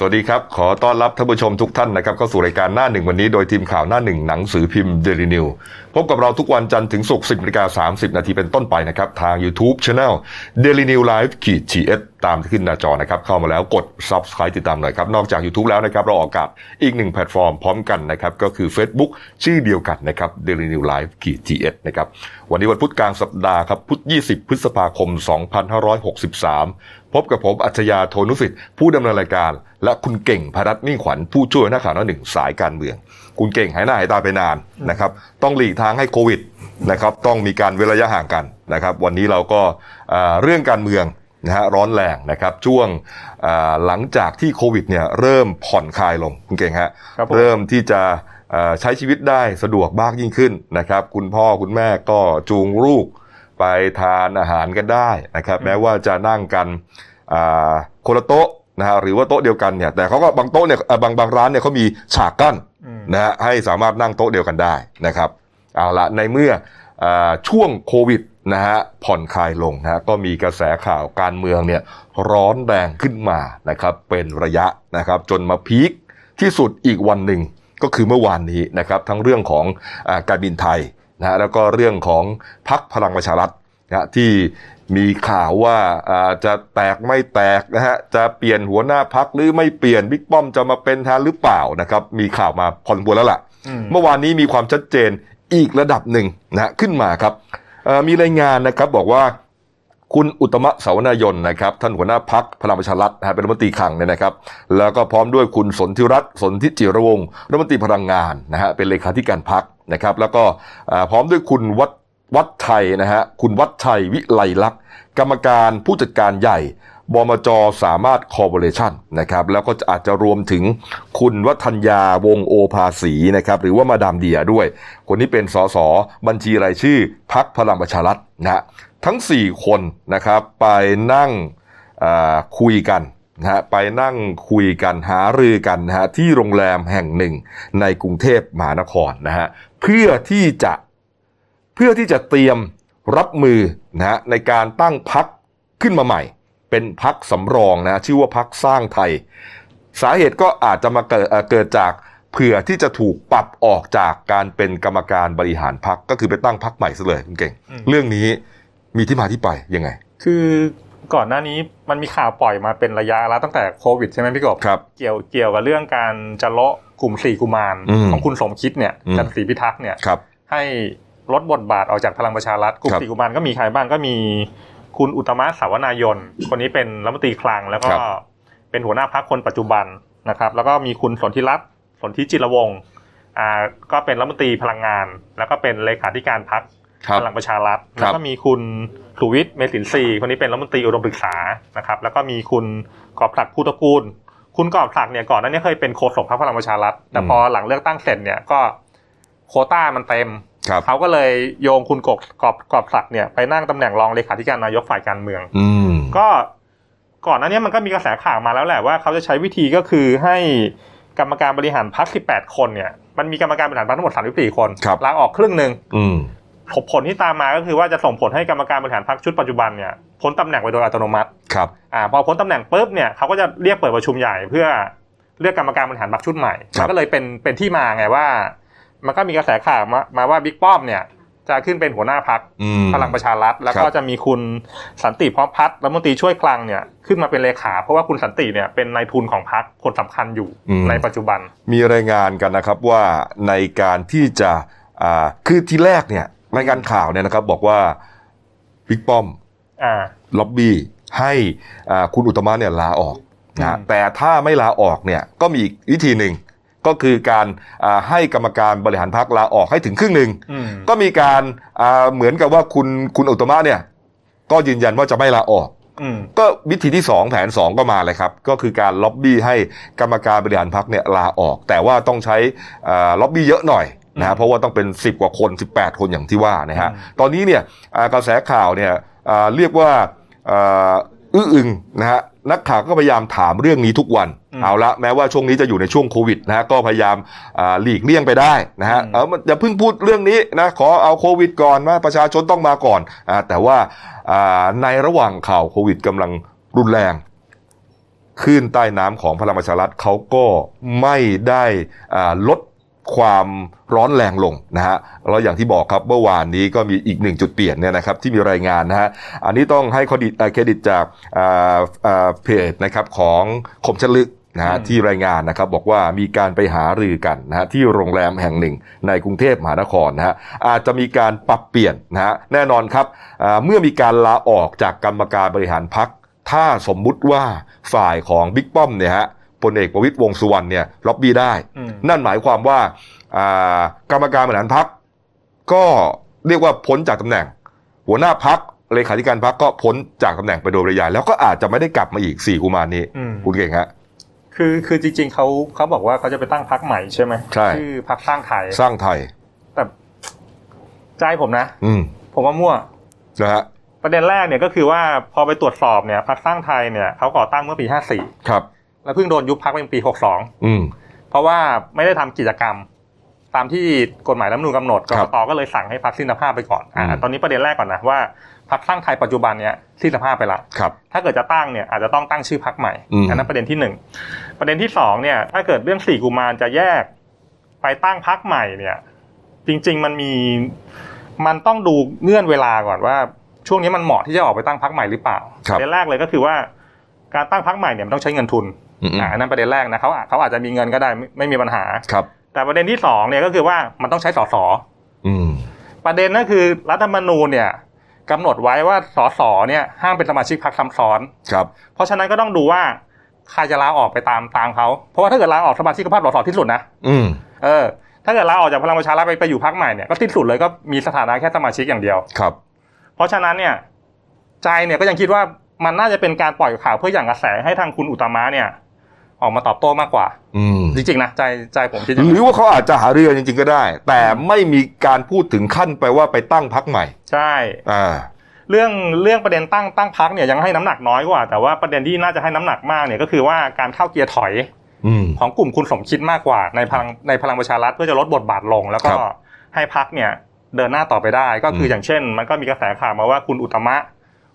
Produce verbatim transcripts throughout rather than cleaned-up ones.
สวัสดีครับขอต้อนรับท่านผู้ชมทุกท่านนะครับเข้าสู่รายการหน้าหนึ่งวันนี้โดยทีมข่าวหน้าหนึ่งหนังสือพิมพ์ Daily New พบกับเราทุกวันจันทร์ถึงศุกร์ สิบนาฬิกาสามสิบนาทีเป็นต้นไปนะครับทาง YouTube Channel Delinewlive.gs ตามที่ขึ้นหน้าจอนะครับเข้ามาแล้วกด Subscribe ติดตามหน่อยครับนอกจาก YouTube แล้วนะครับเราออกอากาศอีกหนึ่งแพลตฟอร์มพร้อมกันนะครับก็คือ Facebook ชื่อเดียวกันนะครับ Delinewlive.gs นะครับวันนี้วันพุธกลางสัปดาห์ครับพุธยี่สิบพฤษภาคมสองพันห้าร้อยหกสิบสามพบกับผมอัจฉริยะ โทนุสิทธิ์ผู้ดำเนินรายการและคุณเก่งพรัตน์มิ่งขวัญผู้ช่วยหน้าข่าวหน้าหนึ่งสายการเมืองคุณเก่งหายหน้าหายตาไปนานนะครับต้องหลีกทางให้โควิดนะครับต้องมีการเว้นระยะห่างกันนะครับวันนี้เราก็เรื่องการเมืองนะฮะร้อนแรงนะครับช่วงหลังจากที่โควิดเนี่ยเริ่มผ่อนคลายลงคุณเก่งฮะเริ่มที่จะใช้ชีวิตได้สะดวกมากยิ่งขึ้นนะครับคุณพ่อคุณแม่ก็จูงลูกไปทานอาหารกันได้นะครับแม้ว่าจะนั่งกันคนละโต๊ะนะฮะหรือว่าโต๊ะเดียวกันเนี่ยแต่เขาก็บางโต๊ะเนี่ยบางบางร้านเนี่ยเขามีฉากกั้นนะฮะให้สามารถนั่งโต๊ะเดียวกันได้นะครับเอาละในเมื่อช่วงโควิดนะฮะผ่อนคลายลงนะฮะก็มีกระแสข่าวการเมืองเนี่ยร้อนแรงขึ้นมานะครับเป็นระยะนะครับจนมาพีคที่สุดอีกวันหนึ่งก็คือเมื่อวานนี้นะครับทั้งเรื่องของการบินไทยนะฮะแล้วก็เรื่องของพรรคพลังประชารัฐนะที่มีข่าวว่าจะแตกไม่แตกนะฮะจะเปลี่ยนหัวหน้าพรรคหรือไม่เปลี่ยนบิ๊กป้อมจะมาเป็นท่านหรือเปล่านะครับมีข่าวมาพอนบัวแล้วล่ะเมื่อวานนี้มีความชัดเจนอีกระดับหนึ่งนะขึ้นมาครับมีรายงานนะครับบอกว่าคุณอุตตมะ เสานายนนะครับท่านหัวหน้าพรรคพลังประชารัฐนะฮะเป็นรัฐมนตรีคลังเนี่ยนะครับแล้วก็พร้อมด้วยคุณสนธิรัตน์สนธิจิรวงศ์รัฐมนตรีพลังงานนะฮะเป็นเลขาธิการพรรคนะครับแล้วก็พร้อมด้วยคุณวัดวัดชัยนะฮะคุณวัดชัยวิไลลักษณ์กรรมการผู้จัดการใหญ่บมจ.สามารถคอร์ปอเรชั่นนะครับแล้วก็อาจจะรวมถึงคุณวัฒนยาวงโอภาสีนะครับหรือว่ามาดามเดียด้วยคนนี้เป็นสสบัญชีรายชื่อพรรคพลังประชารัฐนะทั้งสี่คนนะครับไปนั่งคุยกันนะฮะไปนั่งคุยกันหารือกันนะฮะที่โรงแรมแห่งหนึ่งในกรุงเทพมหานครนะฮะเพื่อที่จะเพื่อที่จะเตรียมรับมือนะฮะในการตั้งพรรคขึ้นมาใหม่เป็นพรรคสำรองนะชื่อว่าพรรคสร้างไทยสาเหตุก็อาจจะมาเกิดเกิดจากเผื่อที่จะถูกปรับออกจากการเป็นกรรมการบริหารพรรคก็คือไปตั้งพรรคใหม่ซะเลยเก่งเรื่องนี้มีที่มาที่ไปยังไงคือก่อนหน้านี้มันมีข่าวปล่อยมาเป็นระยะแล้วตั้งแต่โควิดใช่ไหมพี่กบเกี่ยวเกี่ยวกับเรื่องการจะเลาะกลุ่มสี่กุมารของคุณสมคิดเนี่ยจันทร์ศรีพิทักษ์เนี่ยให้ลดบทบาทออกจากพลังประชารัฐกลุ่มสี่กุมารก็มีใครบ้างก็มีคุณอุตตมะ เสานายนคนนี้เป็นรัฐมนตรีคลังแล้วก็เป็นหัวหน้าพรรคคนปัจจุบันนะครับแล้วก็มีคุณสนธิรัตน์สนธิจิรวงศ์อ่าก็เป็นรัฐมนตรีพลังงานแล้วก็เป็นเลขาธิการพรรคพลังประชารัฐแล้วก็มีคุณสุวิทย์เมษินทรีย์คนนี้เป็นรัฐมนตรีอุดมศึกษานะครับแล้วก็มีคุณกอบศักดิ์ภูตระกูลคุณกอบศักดิ์เนี่ยก่อนหน้านี้เคยเป็นโฆษกพรรคพลังประชารัฐแต่พอหลังเลือกตั้งเสร็จเนี่ยก็โควต้ามันเต็มเขาก็เลยโยงคุณกบกอบกอบศักดิ์เนี่ยไปนั่งตำแหน่งรองเลขาธิการนายกฝ่ายการเมืองก็ก่อนหน้านี้มันก็มีกระแสข่าวมาแล้วแหละว่าเขาจะใช้วิธีก็คือให้กรรมการบริหารพรรคสิบแปดคนเนี่ยมันมีกรรมการบริหารพรรคทั้งหมดสามสิบสี่คนลาออกครึ่งนึงผลที่ตามมาก็คือว่าจะส่งผลให้กรรมการบริหารพรรคชุดปัจจุบันเนี่ยพ้นตำแหน่งไปโดยอัตโนมัติครับอ่าพอพ้นตำแหน่งปุ๊บเนี่ยเขาก็จะเรียกเปิดประชุมใหญ่เพื่อเลือกกรรมการบริหารพรรคชุดใหม่ก็เลยเป็นเป็นที่มาไงว่ามันก็มีกระแสข่าวมามาว่าบิ๊กป้อมเนี่ยจะขึ้นเป็นหัวหน้าพรรคพลังประชารัฐแล้วก็จะมีคุณสันติพร้อมพัฒน์รัฐมนตรีช่วยคลังเนี่ยขึ้นมาเป็นเลขาเพราะว่าคุณสันติเนี่ยเป็นนายทุนของพรรคคนสำคัญอยู่ในปัจจุบันมีรายงานกันนะครับว่าในการที่จะอ่าคือทีแรกเนี่ยรายงานข่าวเนี่ยนะครับบอกว่าบิ๊กป้อมล็อบบี้ให้คุณอุตตมะเนี่ยลาออกนะแต่ถ้าไม่ลาออกเนี่ยก็มีอีกวิธีหนึ่งก็คือการให้กรรมการบริหารพรรคลาออกให้ถึงครึ่งหนึ่งก็มีการเหมือนกับว่าคุณคุณอุตตมะเนี่ยก็ยืนยันว่าจะไม่ลาออกก็วิธีที่สองแผนสองก็มาเลยครับก็คือการล็อบบี้ให้กรรมการบริหารพรรคเนี่ยลาออกแต่ว่าต้องใช้ล็อบบี้เยอะหน่อยนะเพราะว่าต้องเป็นสิบกว่าคนสิบแปดคนอย่างที่ว่านะฮะตอนนี้เนี่ยกระแสข่าวเนี่ยเรียกว่าอื้ออึงนะฮะนักข่าวก็พยายามถามเรื่องนี้ทุกวันเอาละแม้ว่าช่วงนี้จะอยู่ในช่วงโควิดนะฮะก็พยายามหลีกเลี่ยงไปได้นะฮะเอออย่าเพิ่งพูดเรื่องนี้นะขอเอาโควิดก่อนว่าประชาชนต้องมาก่อนแต่ว่าในระหว่างข่าวโควิดกำลังรุนแรง คลื่นใต้น้ำของพลังประชารัฐเขาก็ไม่ได้ลดความร้อนแรงลงนะฮะแล้วอย่างที่บอกครับเมื่อวานนี้ก็มีอีกหนึ่งจุดเปลี่ยนเนี่ยนะครับที่มีรายงานนะฮะอันนี้ต้องให้เครดิตเครดิตจากเพจนะครับของคมชัดลึกนะฮะที่รายงานนะครับบอกว่ามีการไปหารือกันนะฮะที่โรงแรมแห่งหนึ่งในกรุงเทพมหานครนะฮะอาจจะมีการปรับเปลี่ยนนะฮะแน่นอนครับเมื่อมีการลาออกจากกรรมการบริหารพรรคถ้าสมมุติว่าฝ่ายของบิ๊กป้อมเนี่ยฮะพลเอกประวิตรวงษ์สุวรรณเนี่ยล็อบบี้ได้นั่นหมายความว่ากรรมการบริหารพรรคก็เรียกว่าพ้นจากตำแหน่งหัวหน้าพรรคเลขาธิการพรรคก็พ้นจากตำแหน่งไปโดยปริยายแล้วก็อาจจะไม่ได้กลับมาอีกสี่กุมารนี้คุณเก่งฮะคือคือจริงๆเขาเขาบอกว่าเขาจะไปตั้งพรรคใหม่ใช่ไหมใช่ชื่อพรรคสร้างไทยสร้างไทยแต่ใจผมนะผมว่ามั่วนะฮะประเด็นแรกเนี่ยก็คือว่าพอไปตรวจสอบเนี่ยพรรคสร้างไทยเนี่ยเขาก่อตั้งเมื่อปีห้าสี่ครับแล้วเพิ่งโดนยุบพรรคเป็นปีหกสองอืมเพราะว่าไม่ได้ทำกิจกรรมตามที่กฎหมายรัฐธรรมนูญกำหนดกกต.ก็เลยสั่งให้พรรคสิ้นสภาพไปก่อนอ่าตอนนี้ประเด็นแรกก่อนนะว่าพรรคสร้างไทยปัจจุบันเนี่ยสิ้นสภาพไปละครับถ้าเกิดจะตั้งเนี่ยอาจจะต้องตั้งชื่อพรรคใหม่อันนั้นประเด็นที่หนึ่งประเด็นที่สองเนี่ยถ้าเกิดเรื่องสี่กุมารจะแยกไปตั้งพรรคใหม่เนี่ยจริงๆมันมีมันต้องดูเงื่อนเวลาก่อนว่าช่วงนี้มันเหมาะที่จะออกไปตั้งพรรคใหม่หรือเปล่าประเด็นแรกเลยก็คือว่าการตั้งพรรคใหม่เนี่ยมันต้องใช้เงินทุนอ่านั่นประเด็นแรกนะเขาเขาอาจจะมีเงินก็ได้ไม่มีปัญหาครับแต่ประเด็นที่สองเนี่ยก็คือว่ามันต้องใช้สสอืมประเด็นนั่นคือรัฐธรรมนูญเนี่ยกำหนดไว้ว่าสสเนี่ยห้ามเป็นสมาชิกพรรคซ้ำซ้อนครับเพราะฉะนั้นก็ต้องดูว่าใครจะลาออกไปตามตามเขาเพราะว่าถ้าเกิดลาออกสมาชิกภาพสสที่สุดนะอืมเออถ้าเกิดลาออกจากพลังประชารัฐไปไปอยู่พรรคใหม่เนี่ยก็ที่สุดเลยก็มีสถานะแค่สมาชิกอย่างเดียวครับเพราะฉะนั้นเนี่ยใจเนี่ยก็ยังคิดว่ามันน่าจะเป็นการปล่อยข่าวเพื่อหยั่งกระแสให้ทางคุณอุตตมะเนี่ยออกมาตอบโต้มากกว่าจริงๆนะใจใจผมคิดหรือว่าเขาอาจจะหาเรื่องจริงๆก็ได้แต่ไม่มีการพูดถึงขั้นไปว่าไปตั้งพรรคใหม่ใช่อ่าเรื่องเรื่องประเด็นตั้งตั้งพรรคเนี่ยยังให้น้ำหนักน้อยกว่าแต่ว่าประเด็นที่น่าจะให้น้ำหนักมากเนี่ยก็คือว่าการเข้าเกียร์ถอยของกลุ่มคุณสมคิดมากกว่าในพลังในพลังประชารัฐเพื่อจะลดบทบาทลงแล้วก็ให้พรรคเนี่ยเดินหน้าต่อไปได้ก็คืออย่างเช่นมันก็มีกระแสข่าวมาว่าคุณอุตตมะ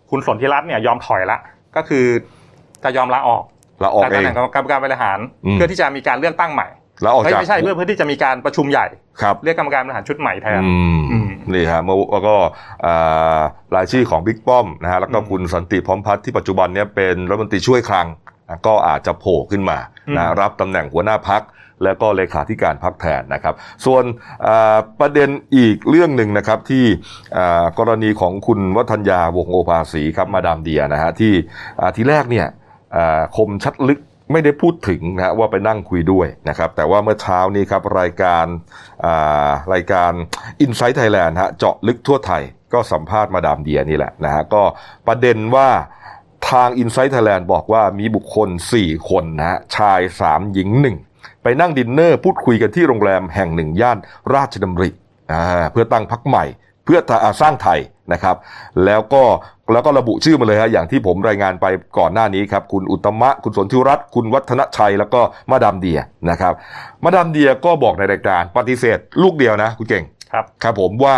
คุณสนธิรัตน์เนี่ยยอมถอยละก็คือจะยอมลาออกลาออกเองจากกรรมการบริหารเพื่อที่จะมีการเลือกตั้งใหม่แล้วออกจากไม่ใช่เพื่อเพื่อที่จะมีการประชุมใหญ่เรียกกรรมการบริหารชุดใหม่แทนนี่ฮะแล้วก็รายชื่อของบิ๊กป้อมนะฮะแล้วก็คุณสันติพร้อมพัฒน์ที่ปัจจุบันเนี่ยเป็นรัฐมนตรีช่วยคลังก็อาจจะโผล่ขึ้นมานะรับตำแหน่งหัวหน้าพรรคแล้วก็เลขาธิการพรรคแทนนะครับส่วนประเด็นอีกเรื่องหนึ่งนะครับที่กรณีของคุณวัฒนยาวงศ์โอภาสีครับมาดามเดียนะฮะที่ทีแรกเนี่ยคมชัดลึกไม่ได้พูดถึงนะว่าไปนั่งคุยด้วยนะครับแต่ว่าเมื่อเช้านี้ครับรายการรายการ Inside Thailand ฮะเจาะลึกทั่วไทยก็สัมภาษณ์มาดามเดียนี่แหละนะฮะก็ประเด็นว่าทาง Inside Thailand บอกว่ามีบุคคลสี่คนนะฮะชายสามหญิงหนึ่งไปนั่งดินเนอร์พูดคุยกันที่โรงแรมแห่งหนึ่งย่านราชดำริเพื่อตั้งพรรคใหม่เพื่อสร้างไทยนะครับแล้วก็แล้วก็ระบุชื่อมาเลยฮะอย่างที่ผมรายงานไปก่อนหน้านี้ครับคุณอุตตมะคุณสนธิรัตน์คุณวัฒนชัยแล้วก็มาดามเดียนะครับมาดามเดียก็บอกในรายการปฏิเสธลูกเดียวนะคุณเก่งครับครับผมว่า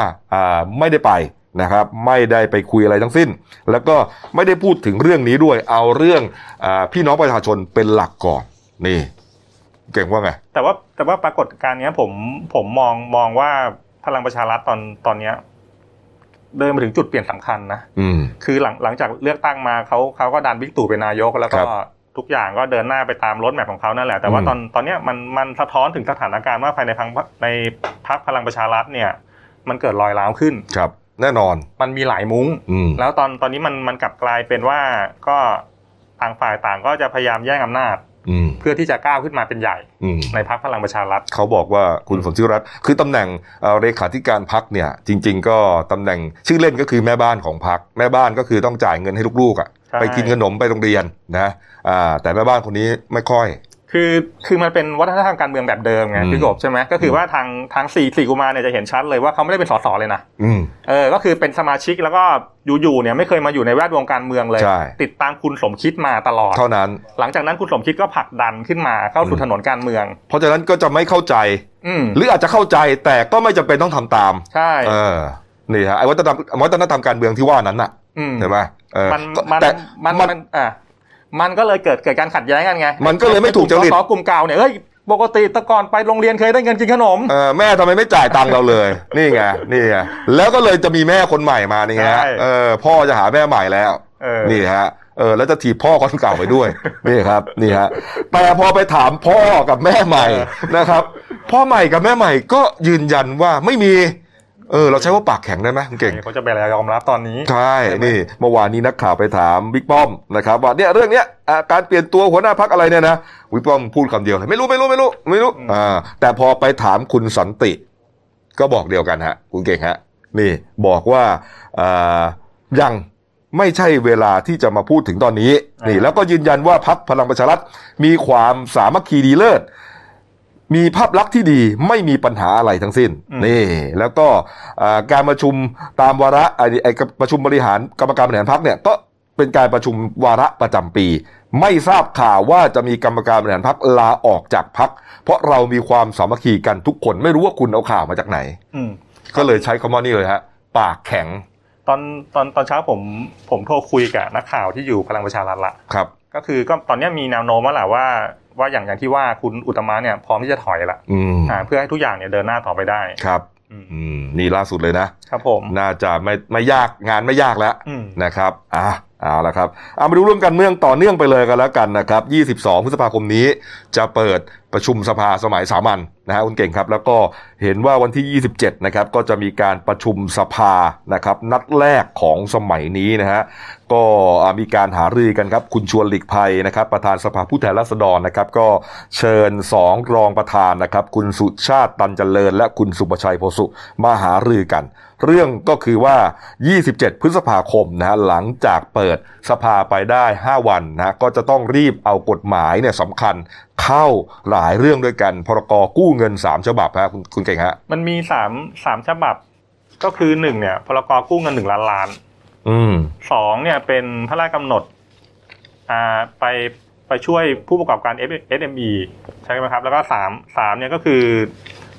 ไม่ได้ไปนะครับไม่ได้ไปคุยอะไรทั้งสิ้นแล้วก็ไม่ได้พูดถึงเรื่องนี้ด้วยเอาเรื่องพี่น้องประชาชนเป็นหลักก่อนนี่เก่งว่าไงแต่ว่าแต่ว่าปรากฏการณ์นี้ผมผมมองมองว่าพลังประชารัฐตอนตอนนี้เดินมาถึงจุดเปลี่ยนสำคัญนะคือหลังหลังจากเลือกตั้งมาเขาเขาก็ดันบิ๊กตู่เป็นนายกแล้วก็ทุกอย่างก็เดินหน้าไปตามรถแมพของเขานั่นแหละแต่ว่าตอนตอนนี้มันมันสะท้อนถึงสถานการณ์ว่าภายในพักในพักพลังประชารัฐเนี่ยมันเกิดรอยร้าวขึ้นครับแน่นอนมันมีหลายมุ้งแล้วตอนตอนนี้มันมันกลับกลายเป็นว่าก็ต่างฝ่ายต่างก็จะพยายามแย่งอำนาจเพื่อที่จะก้าวขึ้นมาเป็นใหญ่ในพรรคพลังประชารัฐเขาบอกว่าคุณสนธิรัตน์คือตำแหน่งเลขาธิการพรรคเนี่ยจริงๆก็ตำแหน่งชื่อเล่นก็คือแม่บ้านของพรรคแม่บ้านก็คือต้องจ่ายเงินให้ลูกๆอ่ะไปกินขนมไปโรงเรียนนะแต่แม่บ้านคนนี้ไม่ค่อยคือคือมันเป็นวัฒนธรรมการเมืองแบบเดิมไงพี่กบใช่ไหมก็คือว่าทางทางสี่สี่กุมารเนี่ยจะเห็นชัดเลยว่าเขาไม่ได้เป็นสสเลยนะเออก็คือเป็นสมาชิกแล้วก็อยู่ๆเนี่ยไม่เคยมาอยู่ในแวดวงการเมืองเลยติดตามคุณสมคิดมาตลอดเท่านั้นหลังจากนั้นคุณสมคิดก็ผลักดันขึ้นมาเข้าสู่ถนนการเมืองเพราะฉะนั้นก็จะไม่เข้าใจหรืออาจจะเข้าใจแต่ก็ไม่จำเป็นต้องทำตามใช่เออนี่ฮะไอ้วัฒนธรรมวัฒนธรรมการเมืองที่ว่านั้นน่ะใช่ไหมมันมันมัน มันก็เลยเกิดเกิดการขัดแย้งกันไงมันก็เลยไม่ถูกจริตกลุ่มเก่าเนี่ยเฮ้ยปกติแต่ก่อนไปโรงเรียนเคยได้เงินกินขนมเออแม่ทำไมไม่จ่ายตังค์เราเลยนี่ไงนี่ไงแล้วก็เลยจะมีแม่คนใหม่มานี่ฮะเออพ่อจะหาแม่ใหม่แล้วนี่ฮะเออแล้วจะถีบพ่อคนเก่าไปด้วยนี่ครับนี่ฮะแต่พอไปถามพ่อกับแม่ใหม่นะครับพ่อใหม่กับแม่ใหม่ก็ยืนยันว่าไม่มีเออเราใช้ว่าปากแข็งได้ไหมเก่งเขาจะไปอะไรยอมรับตอนนี้ใช่นี่เมื่อวานนี้นักข่าวไปถามบิ๊กป้อมนะครับว่าเนี่ยเรื่องเนี้ยการเปลี่ยนตัวหัวหน้าพรรคอะไรเนี่ยนะบิ๊กป้อมพูดคำเดียวเลยไม่รู้ไม่รู้ไม่รู้ไม่รู้อ่าแต่พอไปถามคุณสันติก็บอกเดียวกันฮะคุณเก่งฮะนี่บอกว่าอ่ายังไม่ใช่เวลาที่จะมาพูดถึงตอนนี้นี่แล้วก็ยืนยันว่าพรรคพลังประชารัฐมีความสามัคคีดีเลิศมีภาพลักษณ์ที่ดีไม่มีปัญหาอะไรทั้งสิ้นนี่แล้วก็การประชุมตามวาระไอ้ไอ้ประชุมบริหารกรรมการบริหารพรรคเนี่ยก็เป็นการประชุมวาระประจำปีไม่ทราบข่าวว่าจะมีกรรมการบริหารพรรคลาออกจากพรรคเพราะเรามีความสามัคคีกันทุกคนไม่รู้ว่าคุณเอาข่าวมาจากไหนก็เลยใช้คำว่านี่เลยฮะปากแข็งตอนตอนตอนเช้าผมผมโทรคุยกับนักข่าวที่อยู่พลังประชารัฐละครับก็คือก็ตอนนี้มีแนวโน้มว่าแหละว่าว่าอย่างอย่างที่ว่าคุณอุตตมะเนี่ยพร้อมที่จะถอยละอ่าเพื่อให้ทุกอย่างเนี่ยเดินหน้าต่อไปได้ครับอืมนี่ล่าสุดเลยนะครับผมน่าจะไม่ไม่ยากงานไม่ยากแล้วนะครับอ่ะเอาละครับเอามาดูเรื่องการเมืองต่อเนื่องไปเลยกันแล้วกันนะครับยี่สิบสองพฤษภาคมนี้จะเปิดประชุมสภาสมัยสามัญ น, นะฮะคุณเก่งครับแล้วก็เห็นว่าวันที่ยี่สิบเจ็ดนะครับก็จะมีการประชุมสภานะครับนัดแรกของสมัยนี้นะฮะก็มีการหารือกันครับคุณชวนหลีกภัยนะครับประธานสภาผู้แทนราษฎรนะครับก็เชิญสองรองประธานนะครับคุณสุชาติตันเจริญและคุณสุประชัยโพสุมาหารือกันเรื่องก็คือว่ายี่สิบเจ็ดพฤษภาคมนะฮะหลังจากเปิดสภาไปได้ห้าวันนะก็จะต้องรีบเอากฎหมายเนี่ยสำคัญเข้าหลายเรื่องด้วยกันพรกกู้เงินสามฉบับฮะคุณคุณเก่งฮะมันมีสาม สามฉบับก็คือหนึ่งเนี่ยพรกกู้เงินหนึ่งล้านล้านอืมสองเนี่ยเป็นพระราชกำหนดอ่าไปไปช่วยผู้ประกอบการ เอส เอ็ม อี ใช่มั้ยครับแล้วก็สาม สามเนี่ยก็คือ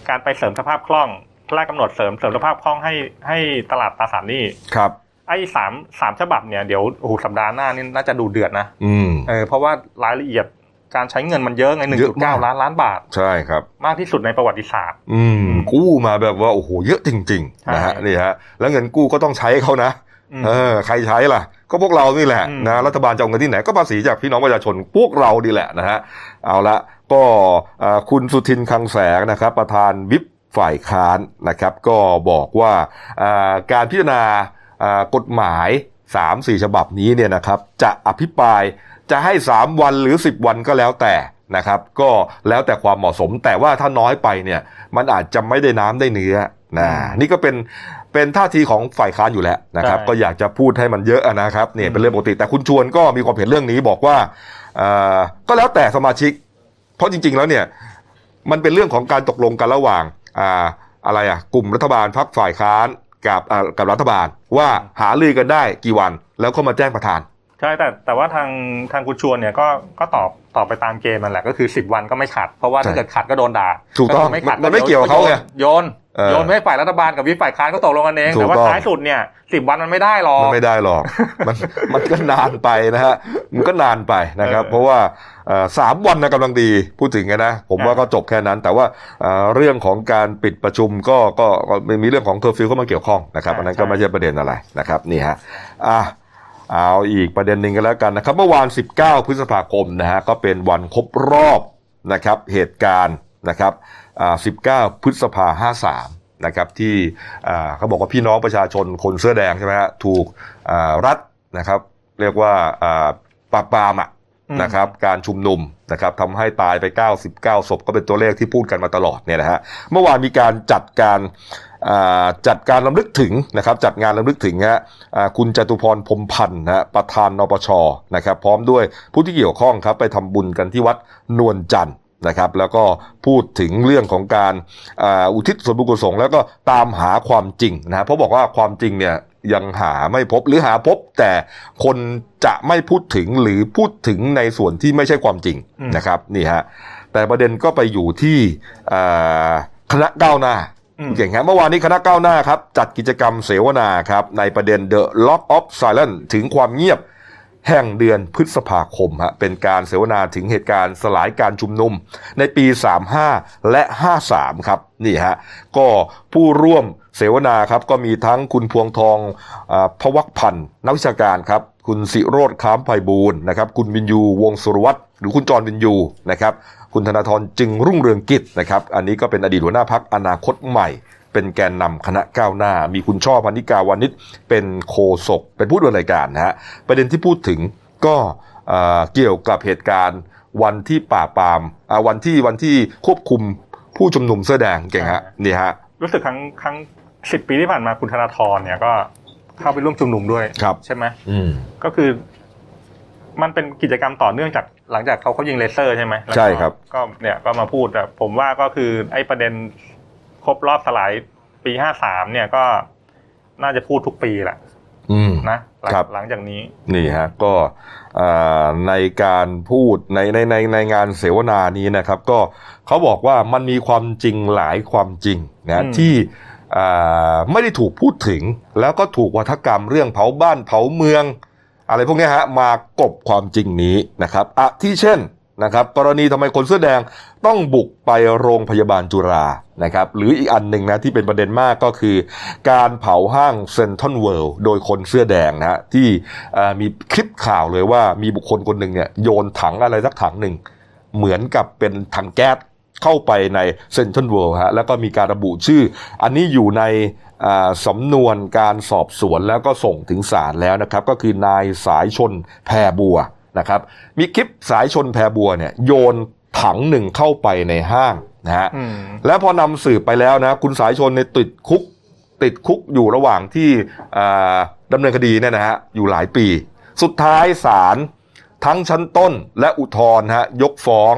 การไปเสริมสภาพคล่องพระราชกำหนดเสริมเสริมสภาพคล่องให้ให้ตลาดตราสารหนี้ครับไอ้สาม สามฉบับเนี่ยเดี๋ยวโอ้โหสัปดาห์หน้านี่น่าจะดูเดือดนะอืมเออเพราะว่ารายละเอียดการใช้เงินมันเยอะไง หนึ่งจุดเก้า ล้านล้านบาทใช่ครับมากที่สุดในประวัติศาสตร์อืมกู้มาแบบว่าโอ้โหเยอะจริงๆนะฮะนี่ฮะแล้วเงินกู้ก็ต้องใช้เขานะเออใครใช้ล่ะก็พวกเรานี่แหละนะรัฐบาลจะเอาเงินที่ไหนก็ภาษีจากพี่น้องประชาชนพวกเราดีแหละนะฮะเอาละก็คุณสุทินคลังแสงนะครับประธานวิปฝ่ายค้านนะครับก็บอกว่าการพิจารณากฎหมาย สามสี่ ฉบับนี้เนี่ยนะครับจะอภิปรายจะให้สามวันหรือสิบวันก็แล้วแต่นะครับก็แล้วแต่ความเหมาะสมแต่ว่าถ้าน้อยไปเนี่ยมันอาจจะไม่ได้น้ำได้เนื้อนะนี่ก็เป็นเป็นท่าทีของฝ่ายค้านอยู่แล้วนะครับก็อยากจะพูดให้มันเยอะนะครับเนี่ยเป็นเรื่องปกติแต่คุณชวนก็มีความเห็นเรื่องนี้บอกว่าก็แล้วแต่สมาชิกเพราะจริงๆแล้วเนี่ยมันเป็นเรื่องของการตกลงกันระหว่างอ่าอะไรอ่ะกลุ่มรัฐบาลพรรคฝ่ายค้านกับกับรัฐบาลว่าหารือกันได้กี่วันแล้วก็มาแจ้งประธานใช่แต่แต่ว่าทางทางคุณชวนเนี่ยก็ก็ตอบตอบไปตามเกมมันแหละก็คือสิบวันก็ไม่ขัดเพราะว่าถ้าเกิดขัดก็โดนด่าถูกต้องมันไม่เกี่ยวเขาไงโยนโยนให้ฝ่ายรัฐบาลกับวิฝ่ายค้านก็ตกลงกันเองแต่ว่าท้ายสุดเนี่ยสิบวันมันไม่ได้หรอกมันไม่ได้หรอกมันมันก็นานไปนะฮะมันก็นานไปนะครับเพราะว่าสามวันนะกำลังดีพูดถึงกันนะผมว่าก็จบแค่นั้นแต่ว่าเรื่องของการปิดประชุมก็ก็มีเรื่องของเคอร์ฟิวเข้ามาเกี่ยวข้องนะครับอันนั้นก็ไม่ใช่ประเด็นอะไรนะครับนี่ฮะอ่ะเอาอีกประเด็นหนึ่งกันแล้วกันนะครับเมื่อวานสิบเก้าพฤษภาคมนะฮะก็เป็นวันครบรอบนะครับเหตุการณ์นะครับสิบเก้าพฤษภาห้าสามนะครับที่เขาบอกว่าพี่น้องประชาชนคนเสื้อแดงใช่ไหมฮะถูกรัฐนะครับเรียกว่าปราบปรามอ่ะนะครับการชุมนุมนะครับทำให้ตายไปเก้าสิบเก้าศพก็เป็นตัวเลขที่พูดกันมาตลอดเนี่ยนะฮะเมื่อวานมีการจัดการจัดการรำลึกถึงนะครับจัดงานรำลึกถึงฮะคุณจตุพรพรหมพันธ์ฮะประธานนปชนะครับพร้อมด้วยผู้ที่เกี่ยวข้องครับไปทำบุญกันที่วัดนวลจันทร์นะครับแล้วก็พูดถึงเรื่องของการอุทิศส่วนบุญกุศลแล้วก็ตามหาความจริงนะเพราะบอกว่าความจริงเนี่ยยังหาไม่พบหรือหาพบแต่คนจะไม่พูดถึงหรือพูดถึงในส่วนที่ไม่ใช่ความจริงนะครับนี่ฮะแต่ประเด็นก็ไปอยู่ที่คณะก้าวหน้าเก่งครับเมื่อวานนี้คณะก้าวหน้าครับจัดกิจกรรมเสวนาครับในประเด็น The Lock of Silence ถึงความเงียบ แห่งเดือนพฤษภาคมฮะเป็นการเสวนาถึงเหตุการณ์สลายการชุมนุมในปีสามห้าและห้าสามครับนี่ฮะก็ผู้ร่วมเสวนาครับก็มีทั้งคุณพวงทองพวักพันธ์นักวิชาการครับคุณสิโรจน์ค้ามไพบูลย์นะครับคุณวินยูวงสุรวัตรหรือคุณจรวินยูนะครับคุณธนาธรจึงรุ่งเรืองกิจนะครับอันนี้ก็เป็นอดีตหัวหน้าพรรคอนาคตใหม่เป็นแกนนำคณะก้าวหน้ามีคุณช่อพานิกาวานิชเป็นโฆษกเป็นผู้ดำเนินรายการนะฮะประเด็นที่พูดถึงก็เกี่ยวกับเหตุการณ์วันที่ป่าปามวันที่วันที่ควบคุมผู้ชุมนุมเสื้อแดงเก่งฮะนี่ฮะรู้สึกครั้งครั้งสิบปีที่ผ่านมาคุณธนาธรเนี่ยก็เข้าไปร่วมชุมนุมด้วยใช่ไหมก็คือมันเป็นกิจกรรมต่อเนื่องจากหลังจากเขาเขายิงเลเซอร์ใช่ไหมใช่ครับก็เนี่ยก็มาพูดแบบผมว่าก็คือไอ้ประเด็นครบรอบสลายปีห้าสามเนี่ยก็น่าจะพูดทุกปีแหละนะหลังจากนี้นี่ฮะก็ในการพูดในในในในงานเสวนานี้นะครับก็เขาบอกว่ามันมีความจริงหลายความจริงนะที่ไม่ได้ถูกพูดถึงแล้วก็ถูกวาทกรรมเรื่องเผาบ้านเผาเมืองอะไรพวกนี้ฮะมากบความจริงนี้นะครับอะที่เช่นนะครับกรณีทำไมคนเสื้อแดงต้องบุกไปโรงพยาบาลจุฬานะครับหรืออีกอันหนึ่งนะที่เป็นประเด็นมากก็คือการเผาห้าง Central World โดยคนเสื้อแดงนะที่มีคลิปข่าวเลยว่ามีบุคคลคนหนึ่งเนี่ยโยนถังอะไรสักถังหนึ่งเหมือนกับเป็นถังแก๊สเข้าไปใน Central World ฮะแล้วก็มีการระบุชื่ออันนี้อยู่ในสำนวนการสอบสวนแล้วก็ส่งถึงศาลแล้วนะครับก็คือนายสายชนแพรบัวนะครับมีคลิปสายชนแพรบัวเนี่ยโยนถังหนึ่งเข้าไปในห้างนะฮะแล้วพอนำสืบไปแล้วนะคุณสายชนเนี่ยติดคุกติดคุกอยู่ระหว่างที่ดำเนินคดีเนี่ยนะฮะอยู่หลายปีสุดท้ายศาลทั้งชั้นต้นและอุทธรณ์ฮะยกฟ้อง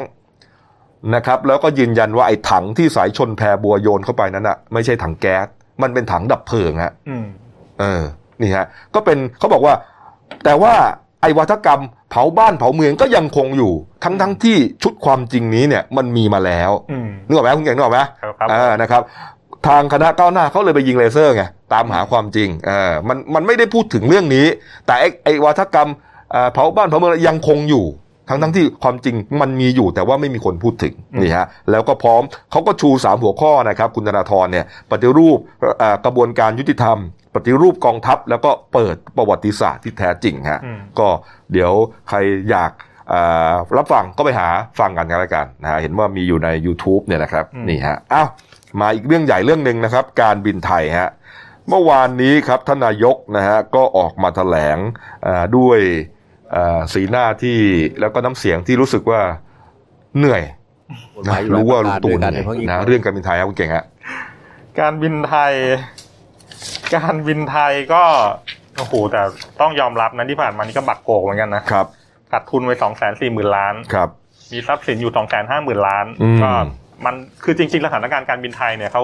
นะครับแล้วก็ยืนยันว่าไอ้ถังที่สายชนแพรบัวโยนเข้าไปนั้นอ่ะไม่ใช่ถังแก๊สมันเป็นถังดับเพลิงฮะเออนี่ฮะก็เป็นเขาบอกว่าแต่ว่าไอ้วาทกรรมเผาบ้านเผาเมืองก็ยังคงอยู่ทั้งทั้งที่ชุดความจริงนี้เนี่ยมันมีมาแล้วนึกออกไหมคุณเก่งนึกออกไหมนะครับทางคณะก้าวหน้าเขาเลยไปยิงเลเซอร์ไงตามหาความจริงเออมันมันไม่ได้พูดถึงเรื่องนี้แต่ไอ้ไอ้วาทกรรมเผาบ้านเผาเมืองยังคงอยู่ทั้งทั้งที่ความจริงมันมีอยู่แต่ว่าไม่มีคนพูดถึงนี่ฮะแล้วก็พร้อมเขาก็ชูสามหัวข้อนะครับคุณธนาธรเนี่ยปฏิรูปกระบวนการยุติธรรมปฏิรูปกองทัพแล้วก็เปิดประวัติศาสตร์ที่แท้จริงฮะก็เดี๋ยวใครอยากรับฟังก็ไปหาฟังกันกันแล้วกันนะฮะเห็นว่ามีอยู่ใน YouTube เนี่ยนะครับนี่ฮะอ้าวมาอีกเรื่องใหญ่เรื่องนึงนะครับการบินไทยฮะเมื่อวานนี้ครับท่านนายกนะฮะก็ออกมาแถลงด้วยสีหน้าที่แล้วก็น้ำเสียงที่รู้สึกว่าเหนื่อยนะรู้ว่าลุงตู่เนี่ยนะเรื่องการบินไทยครับคุณเก่งฮะการบินไทยการบินไทยก็โอ้โหแต่ต้องยอมรับนะที่ผ่านมานี่ก็บักโกกเหมือนกันนะครับขาดทุนไป สองแสนสี่หมื่น ล้านครับมีทรัพย์สินอยู่ สองแสนห้าหมื่น ล้านก็มันคือจริงๆสถานการณ์การบินไทยเนี่ยเค้า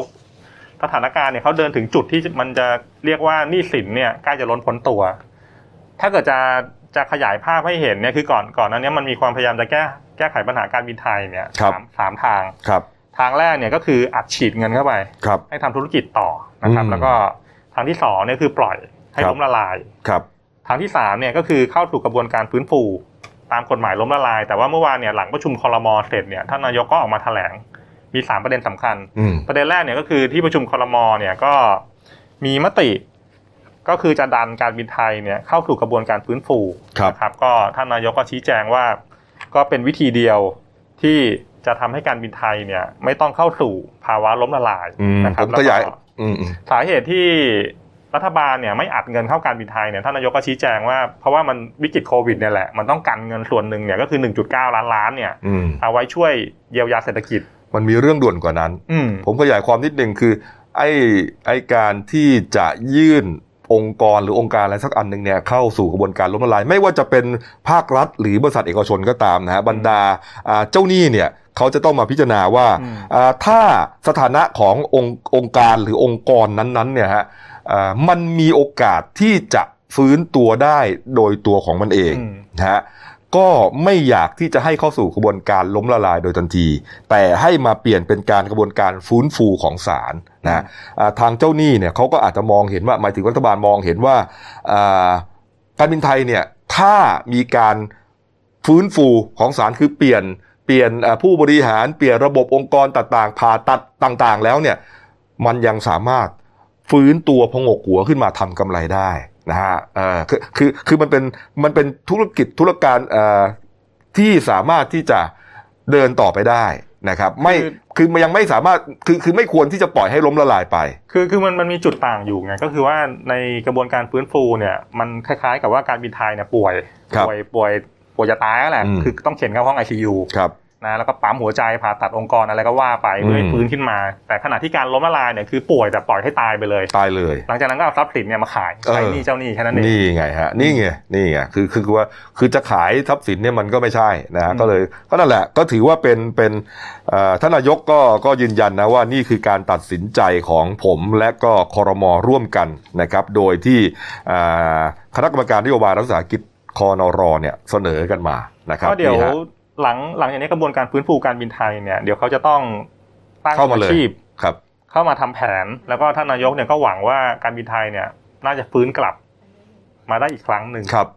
สถานการณ์เนี่ยเค้าเดินถึงจุดที่มันจะเรียกว่าหนี้สินเนี่ยใกล้จะล้นพ้นตัวถ้าเกิดจะจะขยายภาพให้เห็นเนี่ยคือก่อนก่อนนั้นเนี่ยมันมีความพยายามจะแก้แก้ไขปัญหาการบินไทยเนี่ยสามทางทางแรกเนี่ยก็คืออัดฉีดเงินเข้าไปให้ทำธุรกิจต่อนะครับแล้วก็ทางที่สองเนี่ยคือปล่อยให้ล้มละลายทางที่สามเนี่ยก็คือเข้าถูกกระบวนการฟื้นฟูตามกฎหมายล้มละลายแต่ว่าเมื่อวานเนี่ยหลังประชุมครม.เสร็จเนี่ยท่านนายกก็ออกมาแถลงมีสามประเด็นสำคัญประเด็นแรกเนี่ยก็คือที่ประชุมครม.เนี่ยก็มีมติก็คือจะดันการบินไทยเนี่ยเข้าสู่กระบวนการฟื้นฟูนะครับก็ท่านนายกก็ชี้แจงว่าก็เป็นวิธีเดียวที่จะทำให้การบินไทยเนี่ยไม่ต้องเข้าสู่ภาวะล้มละลายนะครับแล้วก็สาเหตุที่รัฐบาลเนี่ยไม่อัดเงินเข้าการบินไทยเนี่ยท่านนายกก็ชี้แจงว่าเพราะว่ามันวิกฤตโควิดเนี่ยแหละมันต้องกันเงินส่วนหนึ่งเนี่ยก็คือ หนึ่งจุดเก้า ล้านล้านเนี่ยเอาไว้ช่วยเยียวยาเศรษฐกิจมันมีเรื่องด่วนกว่านั้นผมขยายความนิดนึงคือไอ้ไอ้การที่จะยื่นองค์กรหรือองค์การอะไรสักอันหนึ่งเนี่ยเข้าสู่กระบวนการล้มละลายไม่ว่าจะเป็นภาครัฐหรือบริษัทเอกชนก็ตามนะฮะบรรดาเจ้าหนี้เนี่ยเขาจะต้องมาพิจารณาว่าถ้าสถานะขององค์การหรือองค์กรนั้นๆเนี่ยฮะมันมีโอกาสที่จะฟื้นตัวได้โดยตัวของมันเองนะฮะก็ไม่อยากที่จะให้เข้าสู่กระบวนการล้มละลายโดยทันทีแต่ให้มาเปลี่ยนเป็นการกระบวนการฟื้นฟูของศาลนะทางเจ้าหนี้เนี่ยเขาก็อาจจะมองเห็นว่าหมายถึงรัฐบาลมองเห็นว่าการบินไทยเนี่ย ถ้ามีการฟื้นฟูของศาลคือเปลี่ยนเปลี่ยนผู้บริหารเปลี่ยนระบบองค์กรต่างๆผ่าตัดต่างๆแล้วเนี่ยมันยังสามารถฟื้นตัวพงกหัวขึ้นมาทำกำไรได้นะฮะเอ่อคือคือคือมันเป็นมันเป็นธุรกิจธุรการเอ่อที่สามารถที่จะเดินต่อไปได้นะครับไม่คือมันยังไม่สามารถคือคือไม่ควรที่จะปล่อยให้ล้มละลายไปคือคือมันมันมีจุดต่างอยู่ไงก็คือว่าในกระบวนการฟื้นฟูเนี่ยมันคล้ายๆกับว่าการบินไทยเนี่ยป่วยป่วยป่วยป่วยจะตายแล้วแหละคือต้องเข็นเข้าห้อง ไอ ซี ยู ครับนะแล้วก็ปั๊มหัวใจผ่าตัดองค์กรอะไรก็ว่าไปเพื่อให้ฟื้นขึ้นมาแต่ขณะที่การล้มละลายเนี่ยคือป่วยแต่ปล่อยให้ตายไปเลยตายเลยหลังจากนั้นก็เอาทรัพย์สินเนี่ยมาขายใช้หนี้เจ้าหนี้แค่นั้นเองนี่ไงฮะนี่ไงนี่ไงคือคือว่าคือจะขายทรัพย์สินเนี่ยมันก็ไม่ใช่นะก็เลยก็นั่นแหละก็ถือว่าเป็นเป็นเอ่อท่านนายกก็ก็ยืนยันนะว่านี่คือการตัดสินใจของผมและก็ครม.ร่วมกันนะครับโดยที่เอ่อคณะกรรมการนโยบายรัฐวิสาหกิจคนรเนี่ยเสนอกันมานะครับก็เดี๋ยวหลังหลังจากนี้กระบวนการฟื้นฟูการบินไทยเนี่ยเดี๋ยวเขาจะต้องตั้งอาชีพครับเข้ามาทำแผนแล้วก็ท่านนายกเนี่ยก็หวังว่าการบินไทยเนี่ยน่าจะฟื้นกลับมาได้อีกครั้งหนึ่งครับ